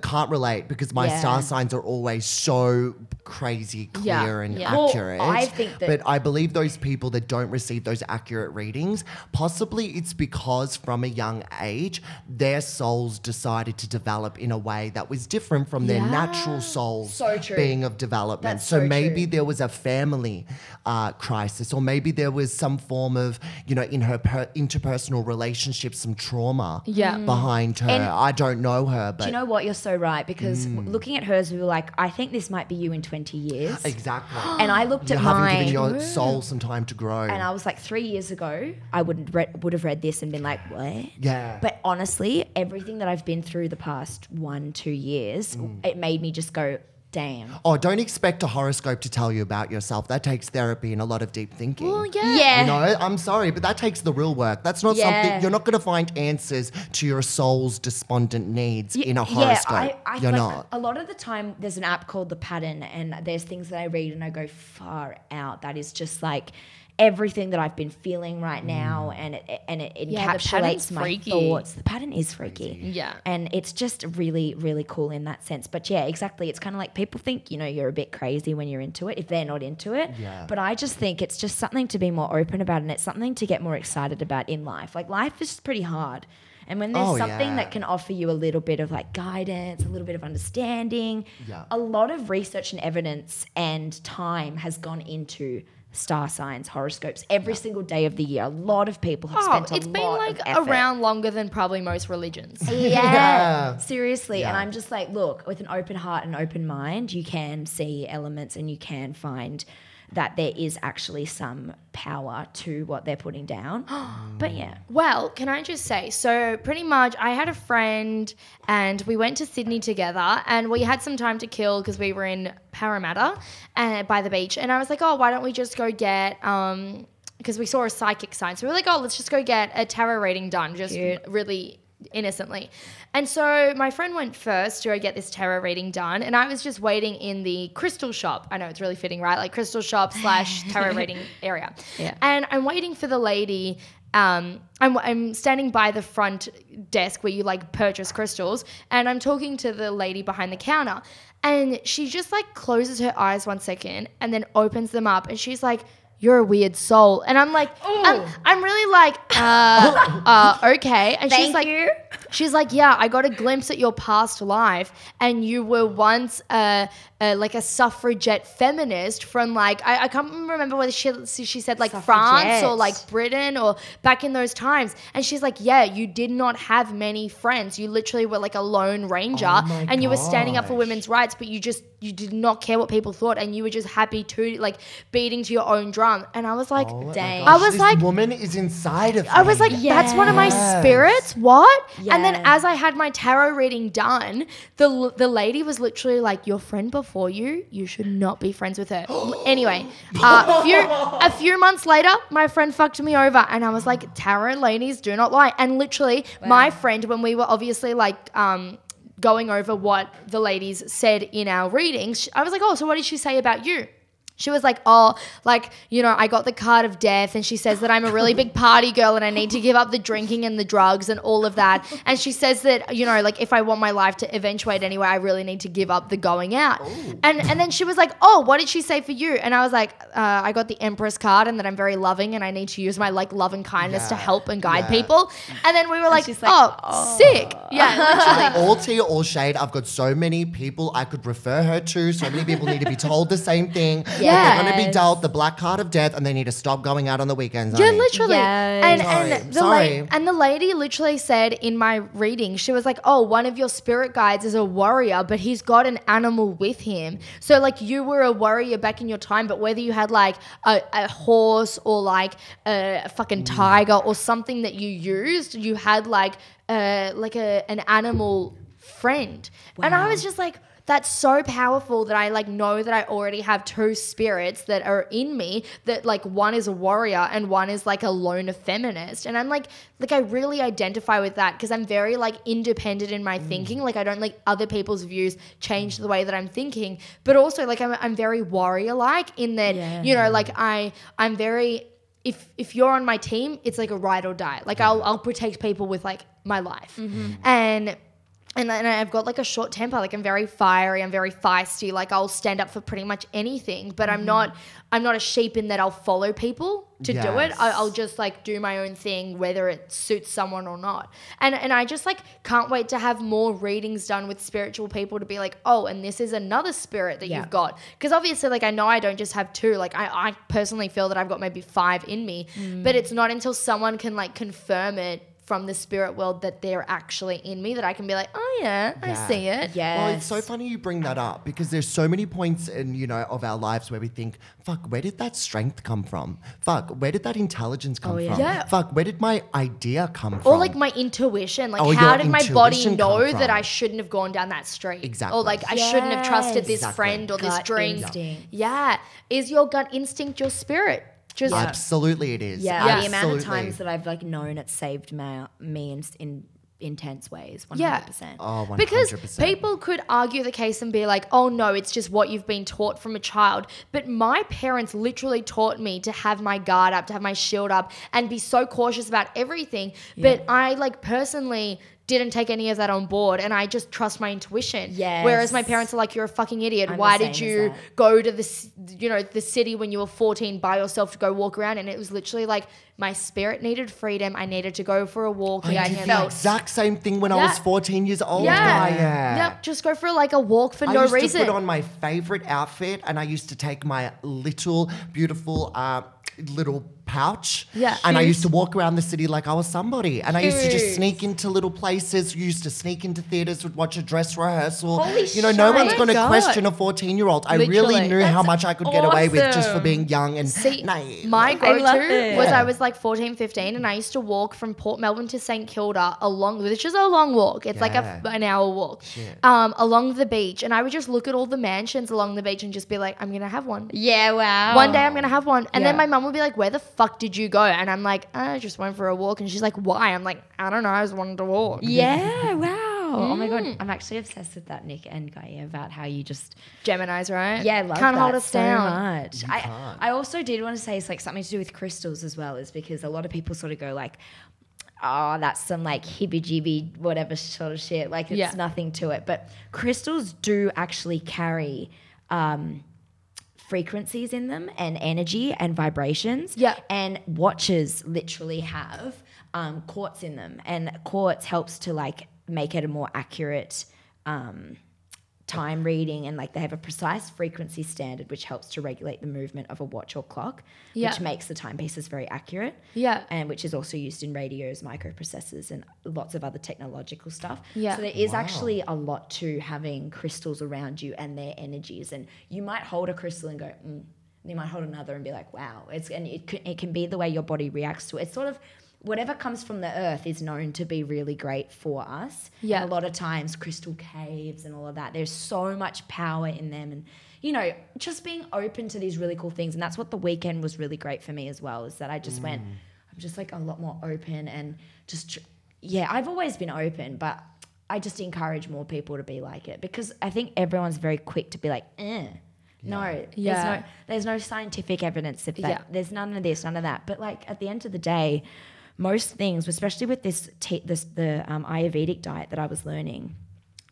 Can't relate, because my star signs are always so crazy clear and accurate. Well, I think that, but I believe those people that don't receive those accurate readings, possibly it's because from a young age, their souls decided to develop in a way that was different from their natural souls being of development. So maybe there was a family crisis, or maybe there was some form of, you know, in her interpersonal relationships, some trauma behind her. And I don't know her, but do you know what? You're so right, because looking at hers, we were like, I think this might be you in 20 years. Exactly. And I looked at mine. You haven't given your soul some time to grow. And I was like, 3 years ago, I would have read this and been like, what? Yeah. But honestly, everything that I've been through the past 1-2 years, it made me just go, damn. Oh, don't expect a horoscope to tell you about yourself. That takes therapy and a lot of deep thinking. Well, yeah. You know, I'm sorry, but that takes the real work. That's not something, you're not going to find answers to your soul's despondent needs in a horoscope. I you're like, not. A lot of the time there's an app called The Pattern, and there's things that I read and I go, far out. That is just like everything that I've been feeling right now, and it encapsulates my thoughts. The pattern is freaky. Yeah. And it's just really, really cool in that sense. But yeah, exactly. It's kind of like people think, you know, you're a bit crazy when you're into it, if they're not into it. Yeah. But I just think it's just something to be more open about, and it's something to get more excited about in life. Like, life is pretty hard. And when there's something that can offer you a little bit of like guidance, a little bit of understanding, a lot of research and evidence and time has gone into star signs, horoscopes, every single day of the year. A lot of people have spent a lot of effort. It's been like around longer than probably most religions. Seriously. Yeah. And I'm just like, look, with an open heart and open mind, you can see elements and you can find that there is actually some power to what they're putting down. But yeah. Well, can I just say, so pretty much I had a friend and we went to Sydney together, and we had some time to kill because we were in Parramatta and by the beach. And I was like, oh, why don't we just go get because we saw a psychic sign. So we were like, oh, let's just go get a tarot reading done. Just really innocently. And so my friend went first to go get this tarot reading done, and I was just waiting in the crystal shop. I know, it's really fitting, right? Like crystal shop / tarot reading area. Yeah. And I'm waiting for the lady. I'm standing by the front desk where you like purchase crystals, and I'm talking to the lady behind the counter, and she just like closes her eyes 1 second and then opens them up, and she's like, you're a weird soul. And I'm like, I'm really like, okay. And she's like, yeah, I got a glimpse at your past life, and you were once like a suffragette feminist from like, I can't remember whether she said like France or like Britain or back in those times. And she's like, yeah, you did not have many friends. You literally were like a lone ranger, and you were standing up for women's rights, but you did not care what people thought, and you were just happy to like beating to your own drum. And I was like, dang. I was this like, woman is inside of me. I was like, that's one of my spirits. What? Yes. And then as I had my tarot reading done, the lady was literally like, your friend before for you should not be friends with her. Anyway, a few months later, my friend fucked me over, and I was like, tarot ladies do not lie. And literally, my friend, when we were obviously like going over what the ladies said in our readings, I was like, oh, so what did she say about you? She was like, oh, like, you know, I got the card of death, and she says that I'm a really big party girl and I need to give up the drinking and the drugs and all of that. And she says that, you know, like if I want my life to eventuate anywhere, I really need to give up the going out. Ooh. And then she was like, oh, what did she say for you? And I was like, I got the Empress card, and that I'm very loving and I need to use my like love and kindness to help and guide people. And then we were like, oh, sick. Yeah, literally. All tea, all shade. I've got so many people I could refer her to. So many people need to be told the same thing. Yeah. Yes. They're going to be dealt the black card of death, and they need to stop going out on the weekends. Yeah, literally. Yes. And the lady literally said in my reading, she was like, oh, one of your spirit guides is a warrior, but he's got an animal with him. So like you were a warrior back in your time, but whether you had like a horse or like a fucking tiger or something that you used, you had like an animal friend. Wow. And I was just like, that's so powerful that I like know that I already have two spirits that are in me, that like one is a warrior and one is like a loner feminist. And I'm like I really identify with that because I'm very like independent in my thinking. Like I don't like other people's views change the way that I'm thinking, but also like I'm very warrior like in that, you know, like I'm very, if you're on my team, it's like a ride or die. Like I'll protect people with like my life. Mm-hmm. And I've got like a short temper, like I'm very fiery, I'm very feisty, like I'll stand up for pretty much anything, but I'm not a sheep in that I'll follow people to do it. I'll just like do my own thing, whether it suits someone or not. And I just like can't wait to have more readings done with spiritual people to be like, oh, and this is another spirit that you've got. Because obviously like I know I don't just have two, like I personally feel that I've got maybe five in me, but it's not until someone can like confirm it from the spirit world that they're actually in me that I can be like, oh yeah, I see it. Yes. Well, it's so funny you bring that up because there's so many points in, you know, of our lives where we think, fuck, where did that strength come from? Fuck, where did that intelligence come from? Yeah. Fuck, where did my idea come from? Or like my intuition, like how did my body know that I shouldn't have gone down that street? Exactly. Or like I shouldn't have trusted this friend or this dream. Yeah. Is your gut instinct your spirit? Just absolutely it is. Yeah, absolutely. The amount of times that I've like known it saved me in intense ways, 100%. Yeah. Oh, 100%. Because people could argue the case and be like, oh no, it's just what you've been taught from a child. But my parents literally taught me to have my guard up, to have my shield up and be so cautious about everything. Yeah. But I like personally didn't take any of that on board and I just trust my intuition. Yes. Whereas my parents are like, you're a fucking idiot. Why did you go to this, you know, the city when you were 14 by yourself to go walk around? And it was literally like my spirit needed freedom. I needed to go for a walk. I did the exact same thing when I was 14 years old. Yeah. Yep. Just go for like a walk for no reason. I used to put on my favorite outfit and I used to take my little beautiful little pouch and I used to walk around the city like I was somebody and I used to just sneak into little places, used to sneak into theaters, would watch a dress rehearsal. No one's going to question a 14-year-old. I really knew how much I could get away with just for being young and naive. My go-to was I was like 14, 15 and I used to walk from Port Melbourne to St Kilda along, which is a long walk, it's like an hour walk along the beach, and I would just look at all the mansions along the beach and just be like, I'm going to have one. Yeah, wow. One day I'm going to have one. And then my mum would be like, where the fuck did you go? And I'm like, I just went for a walk. And she's like, why? I'm like, I don't know, I just wanted to walk. Yeah, wow. Oh my God, I'm actually obsessed with that, Nick and Kanye, about how you just Geminis, right? Yeah, love can't that hold us so down much. I also did want to say it's like something to do with crystals as well, is because a lot of people sort of go like, oh, that's some like hibby-jibby whatever sort of shit, like it's nothing to it. But crystals do actually carry frequencies in them and energy and vibrations. Yeah. And watches literally have quartz in them, and quartz helps to like make it a more accurate time reading, and like they have a precise frequency standard which helps to regulate the movement of a watch or clock, which makes the timepieces very accurate. Yeah. And which is also used in radios, microprocessors and lots of other technological stuff. Yeah. So there is actually a lot to having crystals around you and their energies, and you might hold a crystal and go, and you might hold another and be like, wow. It can be the way your body reacts to it. It's sort of whatever comes from the earth is known to be really great for us. Yeah. And a lot of times crystal caves and all of that, there's so much power in them, and, you know, just being open to these really cool things. And that's what the weekend was really great for me as well, is that I just went, I'm just like a lot more open and just, I've always been open, but I just encourage more people to be like it, because I think everyone's very quick to be like, there's no scientific evidence of that. Yeah. There's none of this, none of that. But like at the end of the day, most things, especially with this the Ayurvedic diet that I was learning,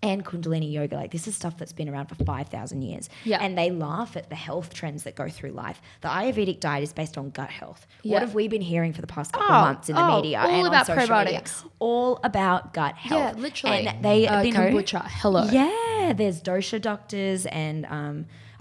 and Kundalini yoga. Like, this is stuff that's been around for 5,000 years. Yeah. And they laugh at the health trends that go through life. The Ayurvedic diet is based on gut health. Yeah. What have we been hearing for the past couple months in the media and all about probiotics. Media? All about gut health. Yeah, literally. And they have been kombucha. Hello. Yeah, there's dosha doctors and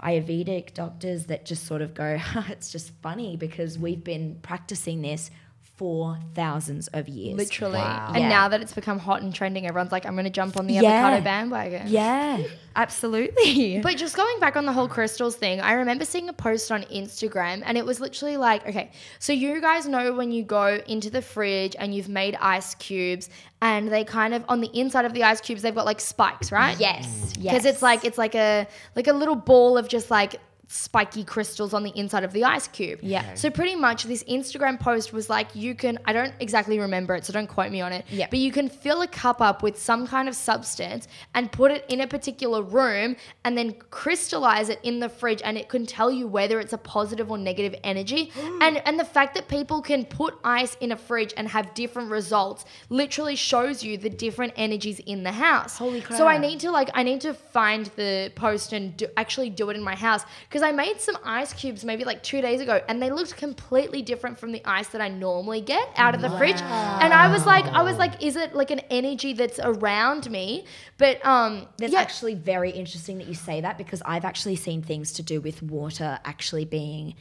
Ayurvedic doctors that just sort of go, it's just funny because we've been practicing this for thousands of years. Literally. Wow. And now that it's become hot and trending, everyone's like, I'm going to jump on the avocado bandwagon. Yeah, absolutely. But just going back on the whole crystals thing, I remember seeing a post on Instagram and it was literally like, okay, so you guys know when you go into the fridge and you've made ice cubes and they kind of, on the inside of the ice cubes, they've got like spikes, right? Yes. Because it's like a little ball of just like spiky crystals on the inside of the ice cube. Yeah. Okay. So pretty much this Instagram post was like, you can, I don't exactly remember it, so don't quote me on it, but you can fill a cup up with some kind of substance and put it in a particular room and then crystallize it in the fridge and it can tell you whether it's a positive or negative energy. And the fact that people can put ice in a fridge and have different results literally shows you the different energies in the house. Holy crap. So I need to find the post and actually do it in my house. Because I made some ice cubes maybe like 2 days ago and they looked completely different from the ice that I normally get out of the fridge. And I was like, is it like an energy that's around me? But that's actually very interesting that you say that, because I've actually seen things to do with water actually being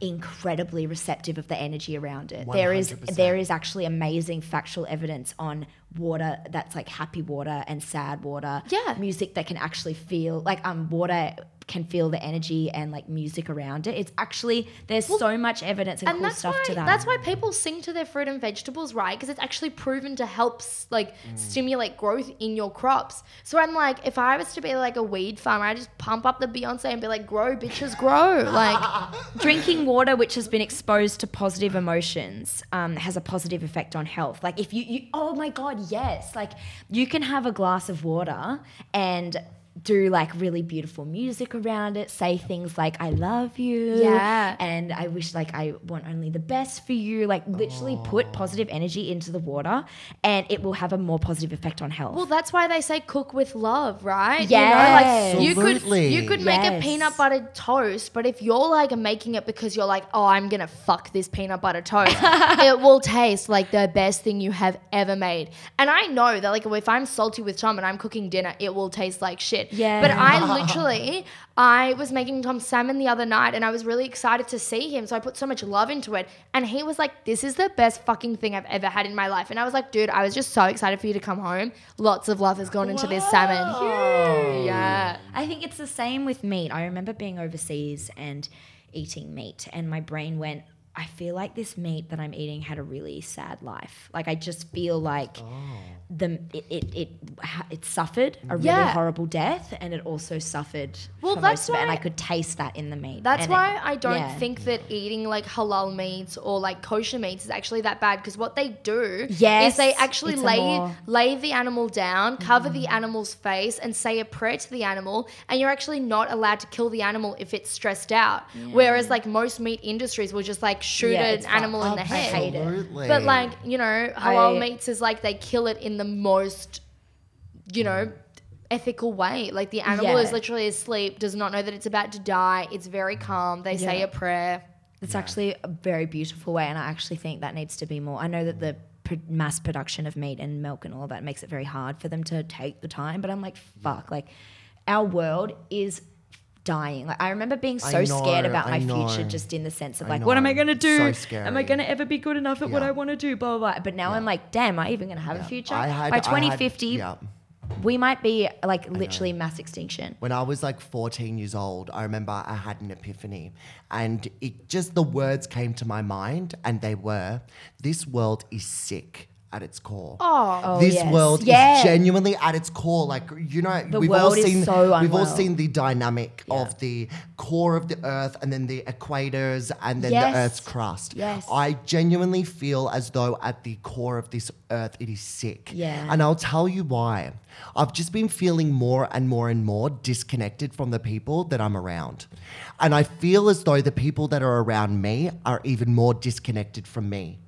incredibly receptive of the energy around it. 100%. There is actually amazing factual evidence on water that's like happy water and sad water. Yeah. Music that can actually feel like water can feel the energy and like music around it. It's actually, there's so much evidence and cool stuff to that. That's why people sing to their fruit and vegetables, right? Because it's actually proven to help stimulate growth in your crops. So I'm like, if I was to be like a weed farmer, I just pump up the Beyonce and be like, grow bitches, grow. Like drinking water, which has been exposed to positive emotions, has a positive effect on health. Like if you oh my God, yes. Like you can have a glass of water and do like really beautiful music around it, say things like I love you and I wish, like I want only the best for you, like literally put positive energy into the water and it will have a more positive effect on health. Well, that's why they say cook with love, right? Yeah, you know, like you could make a peanut butter toast, but if you're like making it because you're like, oh, I'm gonna fuck this peanut butter toast, it will taste like the best thing you have ever made. And I know that like if I'm salty with Tom and I'm cooking dinner, it will taste like shit. Yeah. But I was making Tom salmon the other night and I was really excited to see him, so I put so much love into it and he was like, this is the best fucking thing I've ever had in my life. And I was like, dude, I was just so excited for you to come home. Lots of love has gone into this salmon. Yay. Yeah. I think it's the same with meat. I remember being overseas and eating meat and my brain went, I feel like this meat that I'm eating had a really sad life. Like I just feel like it suffered a really horrible death, and it also suffered. Well, that's why, and I could taste that in the meat. That's why I don't think that eating like halal meats or like kosher meats is actually that bad, because what they do is they actually lay the animal down, cover the animal's face, and say a prayer to the animal, and you're actually not allowed to kill the animal if it's stressed out. Yeah. Whereas like most meat industries will just like shoot an animal in the head. Absolutely. But like, you know, halal meats is like they kill it in the most, you know, ethical way. Like the animal is literally asleep, does not know that it's about to die. It's very calm. They say a prayer. It's actually a very beautiful way, and I actually think that needs to be more. I know that the mass production of meat and milk and all that makes it very hard for them to take the time, but I'm like, fuck, like our world is dying. Like I remember being scared about my future, just in the sense of like, what am I going to do? So am I going to ever be good enough at what I want to do? Blah, blah, blah. But now I'm like, damn, am I even going to have a future? By 2050, we might be like literally mass extinction. When I was like 14 years old, I remember I had an epiphany and it just, the words came to my mind and they were, this world is sick at its core. World is genuinely at its core. Like, you know, the we've all seen the dynamic of the core of the earth and then the equators and then the earth's crust. I genuinely feel as though at the core of this earth it is sick. And I'll tell you why. I've just been feeling more and more and more disconnected from the people that I'm around. And I feel as though the people that are around me are even more disconnected from me.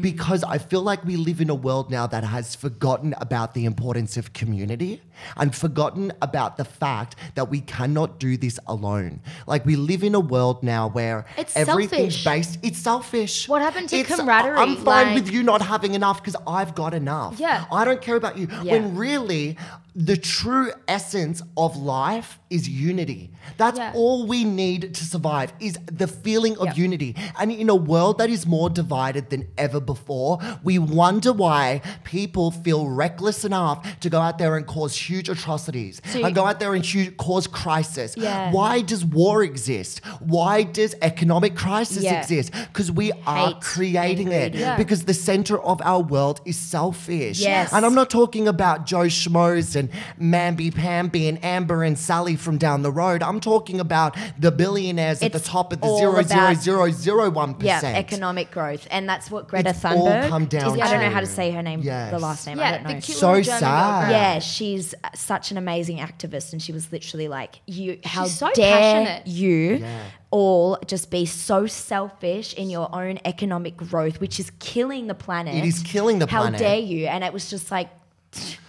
because I feel like we live in a world now that has forgotten about the importance of community and forgotten about the fact that we cannot do this alone. Like, we live in a world now where it's everything's selfish. It's selfish. What happened to camaraderie? I'm fine with you not having enough because I've got enough. Yeah. I don't care about you. Yeah. When really the true essence of life is unity. That's all we need to survive is the feeling of unity. And in a world that is more divided than ever before, we wonder why people feel reckless enough to go out there and cause huge atrocities and go out there and cause crisis. Yeah. Why does war exist? Why does economic crisis exist? Because we are creating it. Yeah. Because the center of our world is selfish. Yes. And I'm not talking about Joe Schmoes and Mamby Pamby and Amber and Sally from down the road. I'm talking about the billionaires at the top of the 0.0001%. Yeah, economic growth. And that's what Greta Thunberg. All come down I don't know how to say her name, the last name. Yeah, I don't know. So sad. Yeah, she's such an amazing activist, and she was literally like, "How dare you all just be so selfish in your own economic growth, which is killing the planet. It is killing the planet. How dare you?" And it was just like.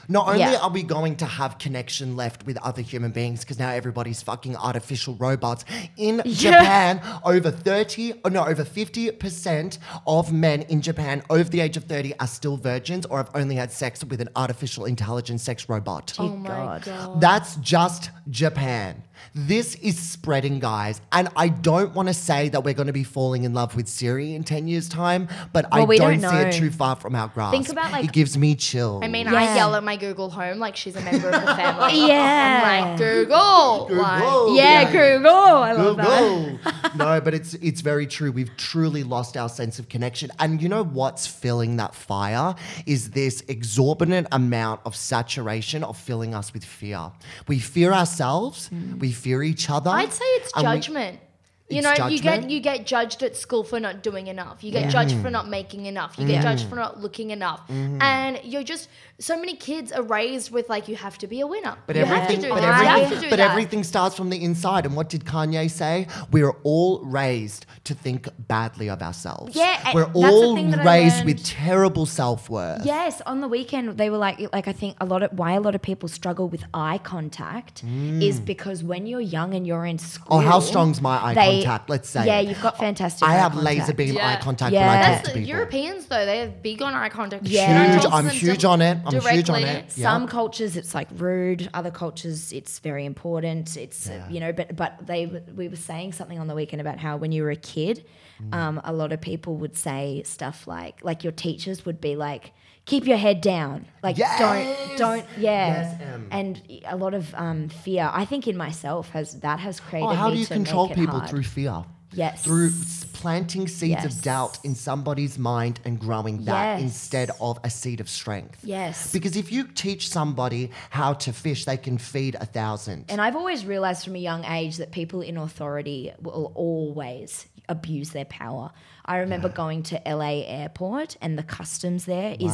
Not only are we going to have connection left with other human beings because now everybody's fucking artificial robots. In Japan, over 50% of men in Japan over the age of 30 are still virgins or have only had sex with an artificial intelligence sex robot. Oh my God. That's just Japan. This is spreading, guys. And I don't want to say that we're going to be falling in love with Siri in 10 years' time, but I don't see it too far from our grasp. Think about, like, it gives me chills. I mean, I yell at my Google Home like she's a member of the family. I'm like, Google. Like, Google. I love that. No, but it's very true. We've truly lost our sense of connection. And you know what's filling that fire is this exorbitant amount of saturation of filling us with fear. We fear ourselves. We fear each other. I'd say it's judgment. You get judged at school for not doing enough. You get judged for not making enough. You get judged for not looking enough. Mm-hmm. And you're just so many kids are raised with, like, you have to be a winner. But everything starts from the inside. And what did Kanye say? We're all raised to think badly of ourselves. Yeah, we're all raised with terrible self-worth. Yes, on the weekend they were like I think a lot of people struggle with eye contact is because when you're young and you're in school. Oh, how strong's my eye contact? Let's say. Yeah, you've got fantastic eye contact. I have laser beam eye contact when I talk to people. Europeans, though, they have big on eye contact. Yeah. Huge. I'm huge on it. Some cultures, it's like rude. Other cultures, it's very important. It's, but we were saying something on the weekend about how when you were a kid, a lot of people would say stuff like your teachers would be like, keep your head down. Like, don't. And a lot of fear, I think in myself, has created me to make it hard. How do you control people through fear? Yes. Through planting seeds of doubt in somebody's mind and growing that instead of a seed of strength. Yes. Because if you teach somebody how to fish, they can feed 1,000. And I've always realized from a young age that people in authority will always abuse their power. I remember going to LA airport and the customs there is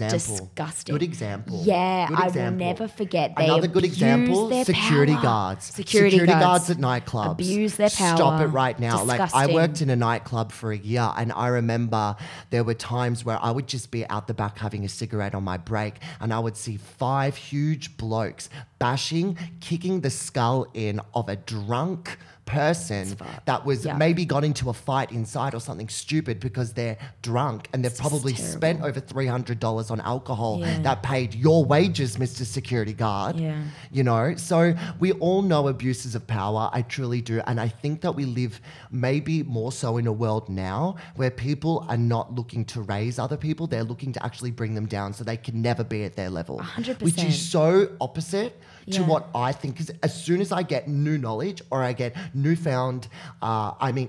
disgusting. Good example. Yeah, good example. I will never forget. Another good example, security guards. Security guards at nightclubs. Abuse their power. Stop it right now. Disgusting. Like, I worked in a nightclub for a year and I remember there were times where I would just be out the back having a cigarette on my break and I would see 5 huge blokes bashing, kicking the skull in of a drunk person that was maybe got into a fight inside or something stupid because they're drunk and they've probably spent over $300 on alcohol that paid your wages, Mr. Security Guard. Yeah. So we all know abuses of power. I truly do. And I think that we live maybe more so in a world now where people are not looking to raise other people. They're looking to actually bring them down so they can never be at their level. 100%. Which is so opposite to what I think. Because as soon as I get new knowledge or I get newfound,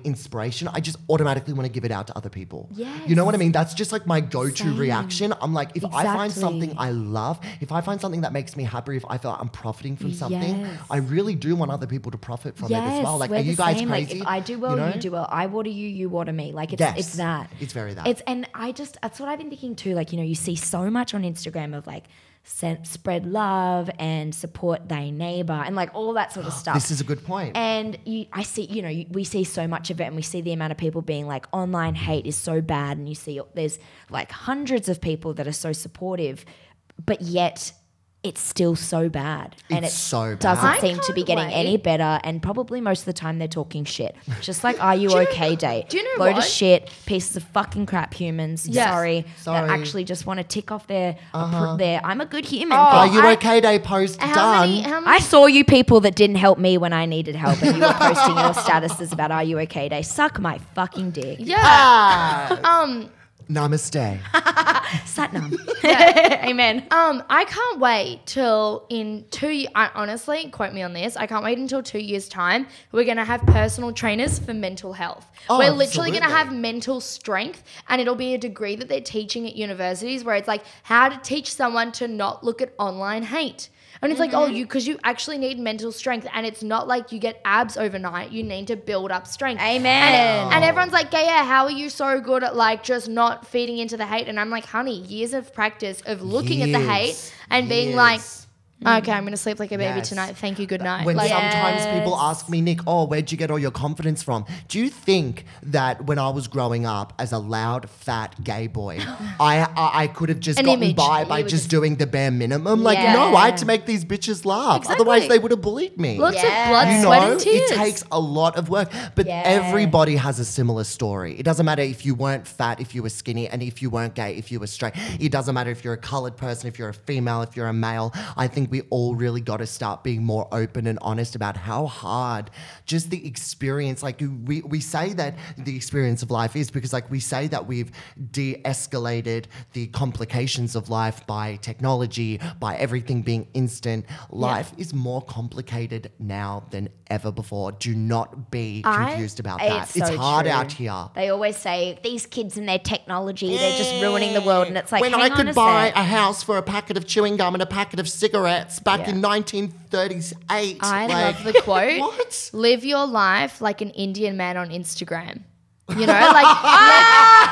inspiration, I just automatically want to give it out to other people. Yes. You know what I mean? That's just like my go-to reaction. I'm like, if I find something I love, if I find something that makes me happy, if I feel like I'm profiting from something, I really do want other people to profit from it as well. Like, are you guys crazy? Like, if I do well, you do well. I water you, you water me. Like, it's that. It's very that. That's what I've been thinking too. Like, you see so much on Instagram of like, spread love and support thy neighbor and like all that sort of stuff. This is a good point. And we see so much of it, and we see the amount of people being like, online hate is so bad, and you see there's like hundreds of people that are so supportive, but yet it's still so bad. And it doesn't seem to be getting any better, and probably most of the time they're talking shit. Just like, are you okay, date? Do you know Load of shit, pieces of fucking crap humans, sorry, that actually just want to tick off their I'm a good human. Are you okay, day post done. How many? I saw you people that didn't help me when I needed help, and you were posting your statuses about are you okay, day. Suck my fucking dick. Yeah. Namaste. Satnam. Yeah. Amen. I can't wait till in 2 years, honestly, quote me on this, I can't wait until 2 years' time, we're going to have personal trainers for mental health. Oh, we're literally going to have mental strength, and it'll be a degree that they're teaching at universities where it's like how to teach someone to not look at online hate. And it's like, because you actually need mental strength, and it's not like you get abs overnight. You need to build up strength. Amen. And everyone's like, Gaia, how are you so good at like just not feeding into the hate? And I'm like, honey, years of practice of looking at the hate and being like, okay, I'm going to sleep like a baby tonight. Thank you, good night. When sometimes people ask me, Nick, where'd you get all your confidence from? Do you think that when I was growing up as a loud, fat gay boy, I could have just gotten by just doing the bare minimum? Like, no, I had to make these bitches laugh. Exactly. Otherwise, they would have bullied me. Lots of blood, sweat and tears. It takes a lot of work. But everybody has a similar story. It doesn't matter if you weren't fat, if you were skinny, and if you weren't gay, if you were straight. It doesn't matter if you're a coloured person, if you're a female, if you're a male. I think we all really got to start being more open and honest about how hard just the experience, like we say that the experience of life is, because like we say that we've de-escalated the complications of life by technology, by everything being instant. Life is more complicated now than ever before. Do not be confused about that. It's so hard out here. They always say these kids and their technology, they're just ruining the world. And it's like, when I could buy a house for a packet of chewing gum and a packet of cigarettes back in 1938. I love the quote. What? Live your life like an Indian man on Instagram. You know, like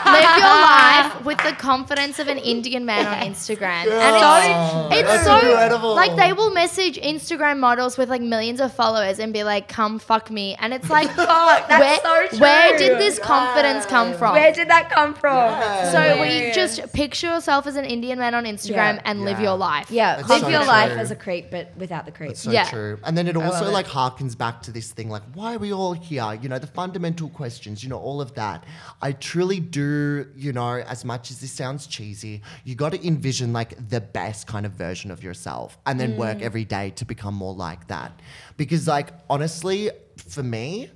live your life with the confidence of an Indian man on Instagram. Yeah. And it's so incredible. Like, they will message Instagram models with like millions of followers and be like, come fuck me. And it's like, fuck, that's so true. Where did this confidence come from? Where did that come from? Yeah. So we just picture yourself as an Indian man on Instagram and live your life. Yeah, that's live so your true. Life as a creep, but without the creep. That's so true. And then it also like harkens back to this thing, like, why are we all here? You know, the fundamental questions, you know, all of that. I truly do, you know, as much as this sounds cheesy, you got to envision like the best kind of version of yourself, and then work every day to become more like that. Because like, honestly, for me,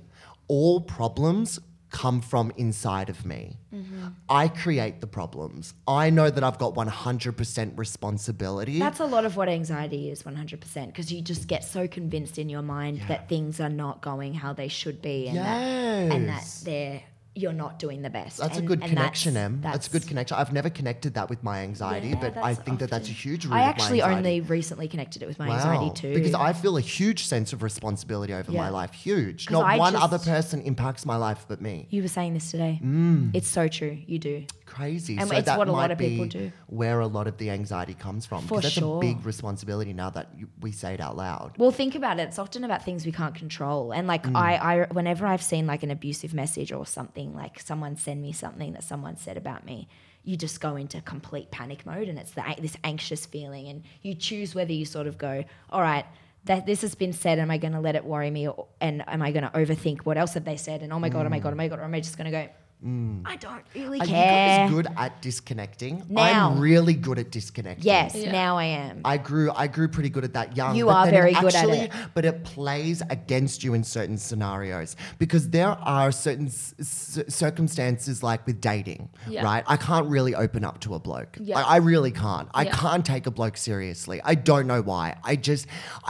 all problems come from inside of me. I create the problems. I know that I've got 100% responsibility. That's a lot of what anxiety is, 100%, because you just get so convinced in your mind that things are not going how they should be, and that they're you're not doing the best. That's a good connection, Em. That's a good connection. I've never connected that with my anxiety, but I think that that's a huge root of my anxiety. I actually only recently connected it with my anxiety too. Because I feel a huge sense of responsibility over my life. Huge. Not one other person impacts my life but me. You were saying this today. It's so true. You do. Crazy. And so it's what a lot of people do. Where a lot of the anxiety comes from. Because that's a big responsibility now that we say it out loud. Well, think about it. It's often about things we can't control. And like I whenever I've seen like an abusive message or something, like someone send me something that someone said about me, you just go into complete panic mode, and it's this anxious feeling, and you choose whether you sort of go, all right, that this has been said, am I going to let it worry me, or, and am I going to overthink what else have they said, and oh my God, or am I just going to go, I don't really care. I think I was good at disconnecting. Now. I'm really good at disconnecting. Yes, now I am. I grew pretty good at that young. You are very good at it. But it plays against you in certain scenarios, because there are certain circumstances, like with dating, right? I can't really open up to a bloke. I really can't. I can't take a bloke seriously. I don't know why. I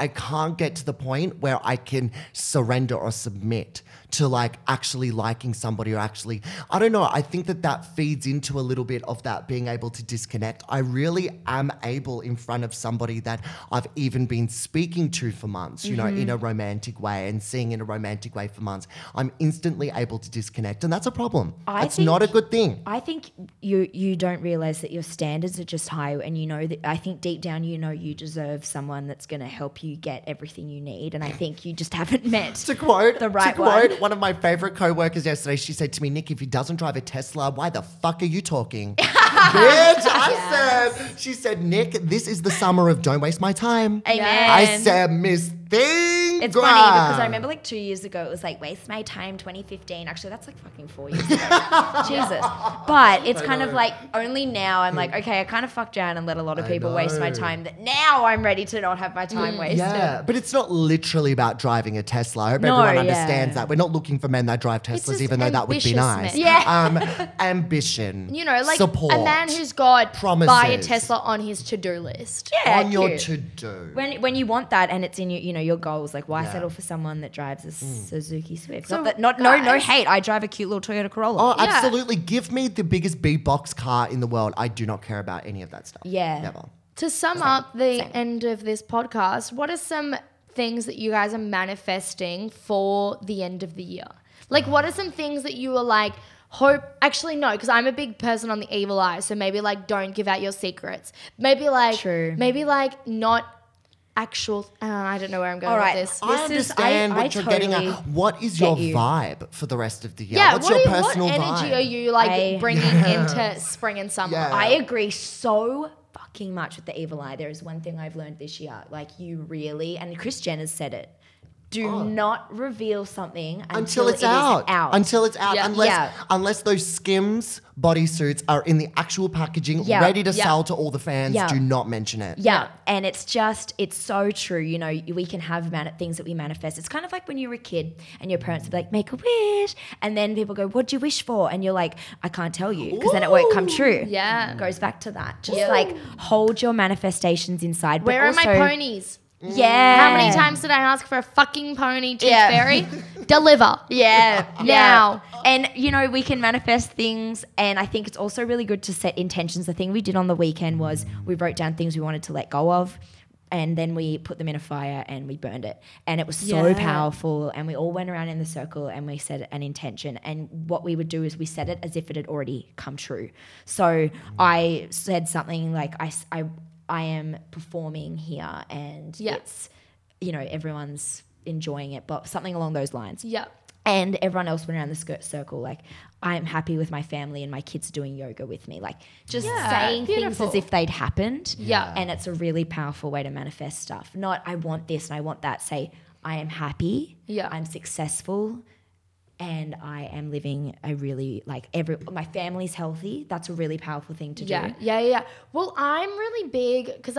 can't get to the point where I can surrender or submit to like actually liking somebody or actually, I don't know. I think that that feeds into a little bit of that being able to disconnect. I really am able in front of somebody that I've even been speaking to for months, you know, in a romantic way and seeing in a romantic way for months, I'm instantly able to disconnect. And that's a problem. It's not a good thing. I think you don't realize that your standards are just high, and you know that I think deep down, you know, you deserve someone that's going to help you get everything you need. And I think you just haven't met the right one. One of my favorite co-workers yesterday, she said to me, Nick, if he doesn't drive a Tesla, why the fuck are you talking? Bitch, she said, Nick, this is the summer of don't waste my time. Amen. I said, Miss Thing. It's funny because I remember like 2 years ago, it was like waste my time 2015. Actually, that's like fucking 4 years ago. Jesus. But it's kind of like only now I'm like, okay, I kind of fucked around and let a lot of people waste my time, that now I'm ready to not have my time wasted. Yeah, but it's not literally about driving a Tesla. I hope everyone understands that. We're not looking for men that drive Teslas, even though that would be nice. Ambition. You know, like support. A man who's got buy a Tesla on his to-do list. Yeah, on your to-do. When you want that and it's in your, you know, your goals, like why settle for someone that drives a Suzuki Swift? So no hate. I drive a cute little Toyota Corolla. Oh, absolutely. Give me the biggest B-box car in the world. I do not care about any of that stuff. Yeah. Never. To sum up the end of this podcast, what are some things that you guys are manifesting for the end of the year? Like what are some things that you are like, because I'm a big person on the evil eye, so maybe like don't give out your secrets. Maybe like not actual I don't know where I'm going with this. I understand what you're getting at. What is your vibe for the rest of the year? Yeah, what's your personal vibe? What energy are you like bringing into spring and summer? Yeah. I agree so fucking much with the evil eye. There is one thing I've learned this year. Like you really, and Kris Jenner said it, do not reveal something until it's out. Until it's out. Yeah. Unless those Skims bodysuits are in the actual packaging, ready to sell to all the fans, do not mention it. Yeah, and it's so true. You know, we can have things that we manifest. It's kind of like when you were a kid and your parents would be like, make a wish. And then people go, what'd you wish for? And you're like, I can't tell you because then it won't come true. Yeah. It goes back to that. Just like hold your manifestations inside. Where are my ponies? Yeah. How many times did I ask for a fucking pony, Chief Fairy? Deliver. Yeah. Now. And, you know, we can manifest things. And I think it's also really good to set intentions. The thing we did on the weekend was we wrote down things we wanted to let go of. And then we put them in a fire and we burned it. And it was so powerful. And we all went around in the circle and we set an intention. And what we would do is we set it as if it had already come true. So I said something like, I am performing here and it's, you know, everyone's enjoying it, but something along those lines. Yeah. And everyone else went around the circle like, I'm happy with my family and my kids doing yoga with me. Like just saying things as if they'd happened. Yeah. And it's a really powerful way to manifest stuff. Not I want this and I want that. Say I am happy. Yeah. I'm successful. And I am living a really my family's healthy. That's a really powerful thing to do. Yeah. Well, I'm really big because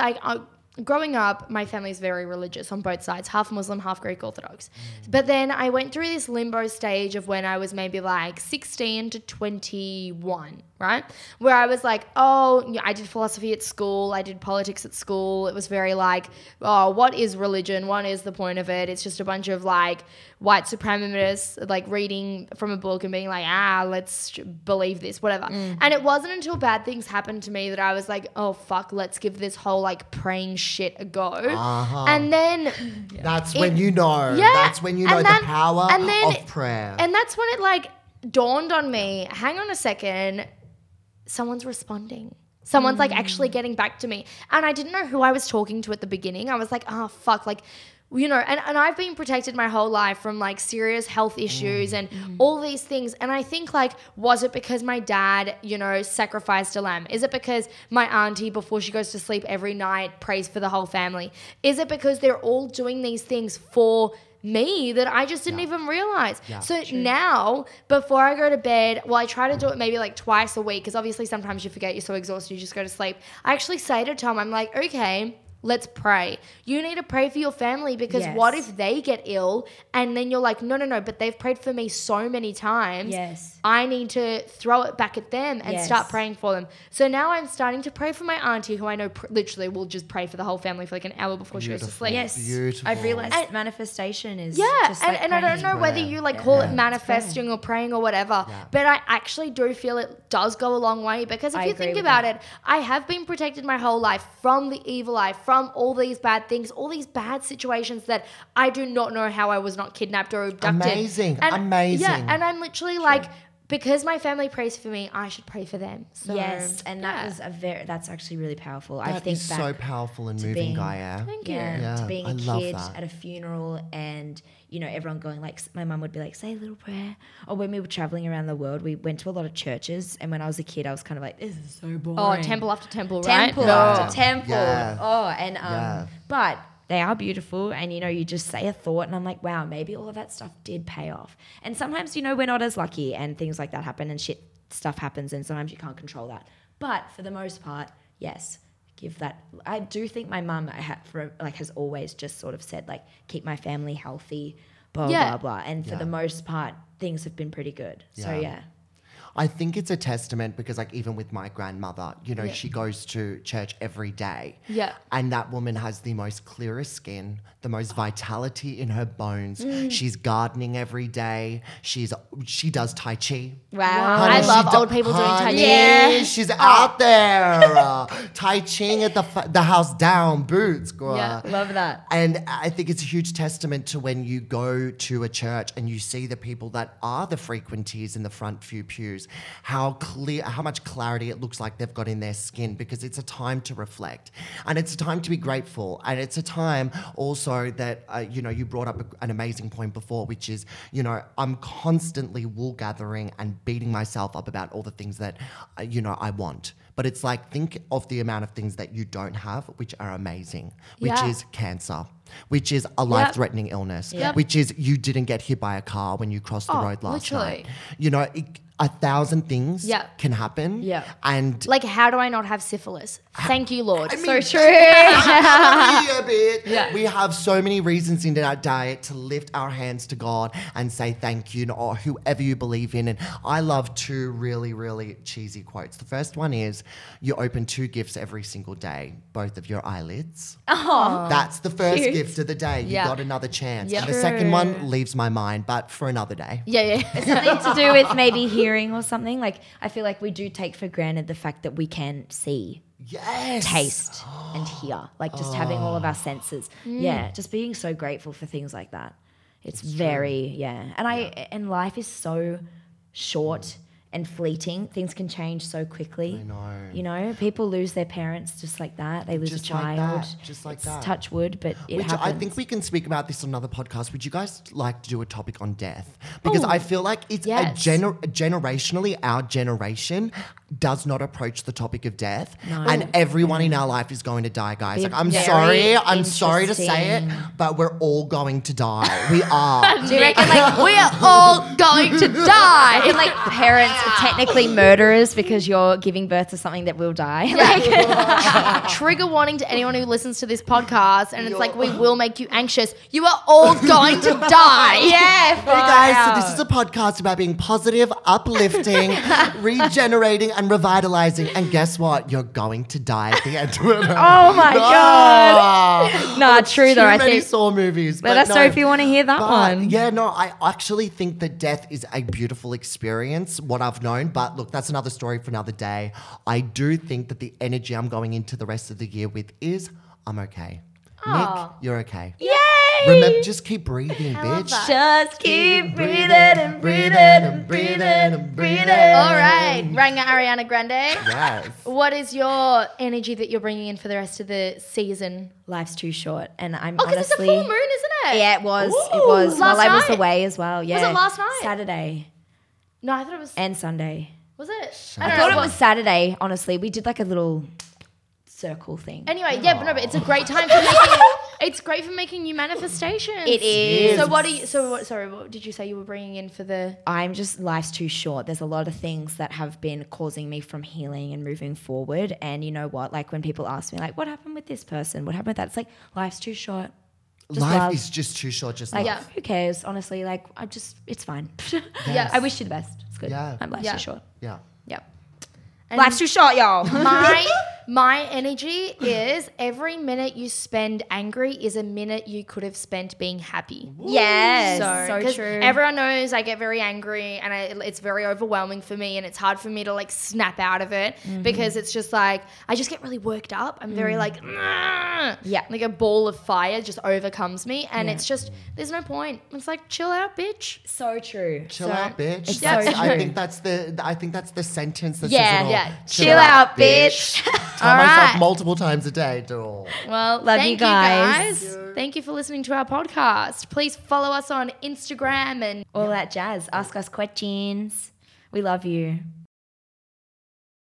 growing up, my family's very religious on both sides, half Muslim, half Greek Orthodox. But then I went through this limbo stage of when I was maybe like 16 to 21, right? Where I was like, I did philosophy at school. I did politics at school. It was very like, what is religion? What is the point of it? It's just a bunch of like white supremacists like reading from a book and being like, let's believe this, whatever. And it wasn't until bad things happened to me that I was like, oh, fuck, let's give this whole like praying shit a go. And then that's when you know the power of prayer. And that's when it like dawned on me, hang on a second, someone's responding. Someone's like actually getting back to me. And I didn't know who I was talking to at the beginning. I was like, fuck, like, you know, and I've been protected my whole life from like serious health issues and all these things. And I think like, was it because my dad, you know, sacrificed a lamb? Is it because my auntie before she goes to sleep every night prays for the whole family? Is it because they're all doing these things for me that I just didn't even realize? Now before I go to bed, well, I try to do it maybe like twice a week because obviously sometimes you forget, you're so exhausted, you just go to sleep. I actually say to Tom, I'm like, okay, Let's pray. You need to pray for your family because what if they get ill and then you're like, no, but they've prayed for me so many times. Yes. I need to throw it back at them and start praying for them. So now I'm starting to pray for my auntie who I know literally will just pray for the whole family for like an hour before she goes to sleep. Yes. Beautiful. I've realised manifestation is just like and I don't know whether you like call it manifesting or praying or whatever, but I actually do feel it does go a long way because if you think about it, I have been protected my whole life from the evil eye, from all these bad things, all these bad situations that I do not know how I was not kidnapped or abducted. Amazing. Yeah, and I'm literally like, because my family prays for me, I should pray for them. So, yes, and that was that's actually really powerful. I think that's so powerful and moving, Gaia. Thank you. Yeah, to being a kid at a funeral and, you know, everyone going like, my mum would be like, say a little prayer. Or when we were traveling around the world, we went to a lot of churches. And when I was a kid, I was kind of like, this is so boring. Oh, temple after temple, right? After temple. Yeah. Oh, and but they are beautiful. And, you know, you just say a thought and I'm like, wow, maybe all of that stuff did pay off. And sometimes, you know, we're not as lucky and things like that happen and stuff happens and sometimes you can't control that. But for the most part, yes. Give that. I do think my mum has always just sort of said like keep my family healthy, blah blah blah. And for the most part, things have been pretty good. Yeah. So yeah. I think it's a testament because like even with my grandmother, you know, she goes to church every day. Yeah. And that woman has the most clearest skin, the most vitality in her bones. Mm. She's gardening every day. She does Tai Chi. Wow. Honey, I love old people doing Tai Chi. Yeah. She's out there. Tai Chi at the house down, boots. Yeah, love that. And I think it's a huge testament to when you go to a church and you see the people that are the frequentees in the front few pews, how much clarity it looks like they've got in their skin, because it's a time to reflect and it's a time to be grateful. And it's a time also that, you know, you brought up an amazing point before, which is, you know, I'm constantly wool gathering and beating myself up about all the things that, you know, I want. But it's like, think of the amount of things that you don't have, which are amazing, which is cancer, which is a life-threatening illness, which is you didn't get hit by a car when you crossed the road last night. You know, 1,000 things can happen. Yeah. And like, how do I not have syphilis? Thank you, Lord. I mean, so true. We have so many reasons in our diet to lift our hands to God and say thank you, or whoever you believe in. And I love two really, really cheesy quotes. The first one is, you open two gifts every single day, both of your eyelids. Oh, that's the first gift of the day. You got another chance. Yep. And the second one leaves my mind, but for another day. Yeah. It's something to do with maybe hearing or something. Like, I feel like we do take for granted the fact that we can see, taste and hear, like just having all of our senses. Mm. Yeah, just being so grateful for things like that. It's very, And life is so short and fleeting. Things can change so quickly. I know. You know, people lose their parents just like that. They lose a child. Just like that. Touch wood, but it happens. I think we can speak about this on another podcast. Would you guys like to do a topic on death? Because I feel like it's generationally, our generation does not approach the topic of death. No. And everyone in our life is going to die, guys. Like, I'm sorry to say it, but we're all going to die. We are. Do you reckon like we are all going to die? And like parents are technically murderers because you're giving birth to something that will die. Yeah. Like, trigger warning to anyone who listens to this podcast, and it's like, we will make you anxious. You are all going to die. Yeah. Hey guys, so this is a podcast about being positive, uplifting, regenerating, and revitalizing, and guess what? You're going to die at the end of it. Oh my god! True though. I think Saw movies. Let us know if you want to hear that one. Yeah, no, I actually think that death is a beautiful experience. What I've known, but look, that's another story for another day. I do think that the energy I'm going into the rest of the year with is I'm okay. Nick, you're okay. Yeah. Remember, just keep breathing, bitch. Just keep breathing and breathing and breathing and breathing. All right. Ariana Grande. Yes. What is your energy that you're bringing in for the rest of the season? Life's too short. And I'm honestly... because it's a full moon, isn't it? Yeah, it was. Ooh, it was. While I was away as well. Yeah. Was it last night? Saturday. No, I thought it was... and Sunday. Was it? I thought it was Saturday, honestly. We did like a little circle thing. Anyway, but it's a great time for making... It's great for making new manifestations. It is. So what are you? So what, sorry, what did you say you were bringing in for the? I'm just, life's too short. There's a lot of things that have been causing me from healing and moving forward. And you know what? Like when people ask me, like, what happened with this person? What happened with that? It's like, life's too short. Just life love. Is just too short. Just like, love. Yeah. Who cares? Honestly, like I just, it's fine. Yes. I wish you the best. It's good. Yeah. I'm life's too short. Yeah. Yeah. And life's too short, y'all. My energy is every minute you spend angry is a minute you could have spent being happy. Ooh. Yes. So true. Everyone knows I get very angry and it's very overwhelming for me and it's hard for me to like snap out of it because it's just like I just get really worked up. I'm very like, yeah, like a ball of fire just overcomes me and it's just there's no point. It's like chill out, bitch. So true. Chill out, bitch. It's so true. I think that's the sentence that says it all. Yeah. Chill out, bitch. Tell myself multiple times a day. Well, love you guys. Thank you for listening to our podcast. Please follow us on Instagram and all that jazz. Ask us questions. We love you.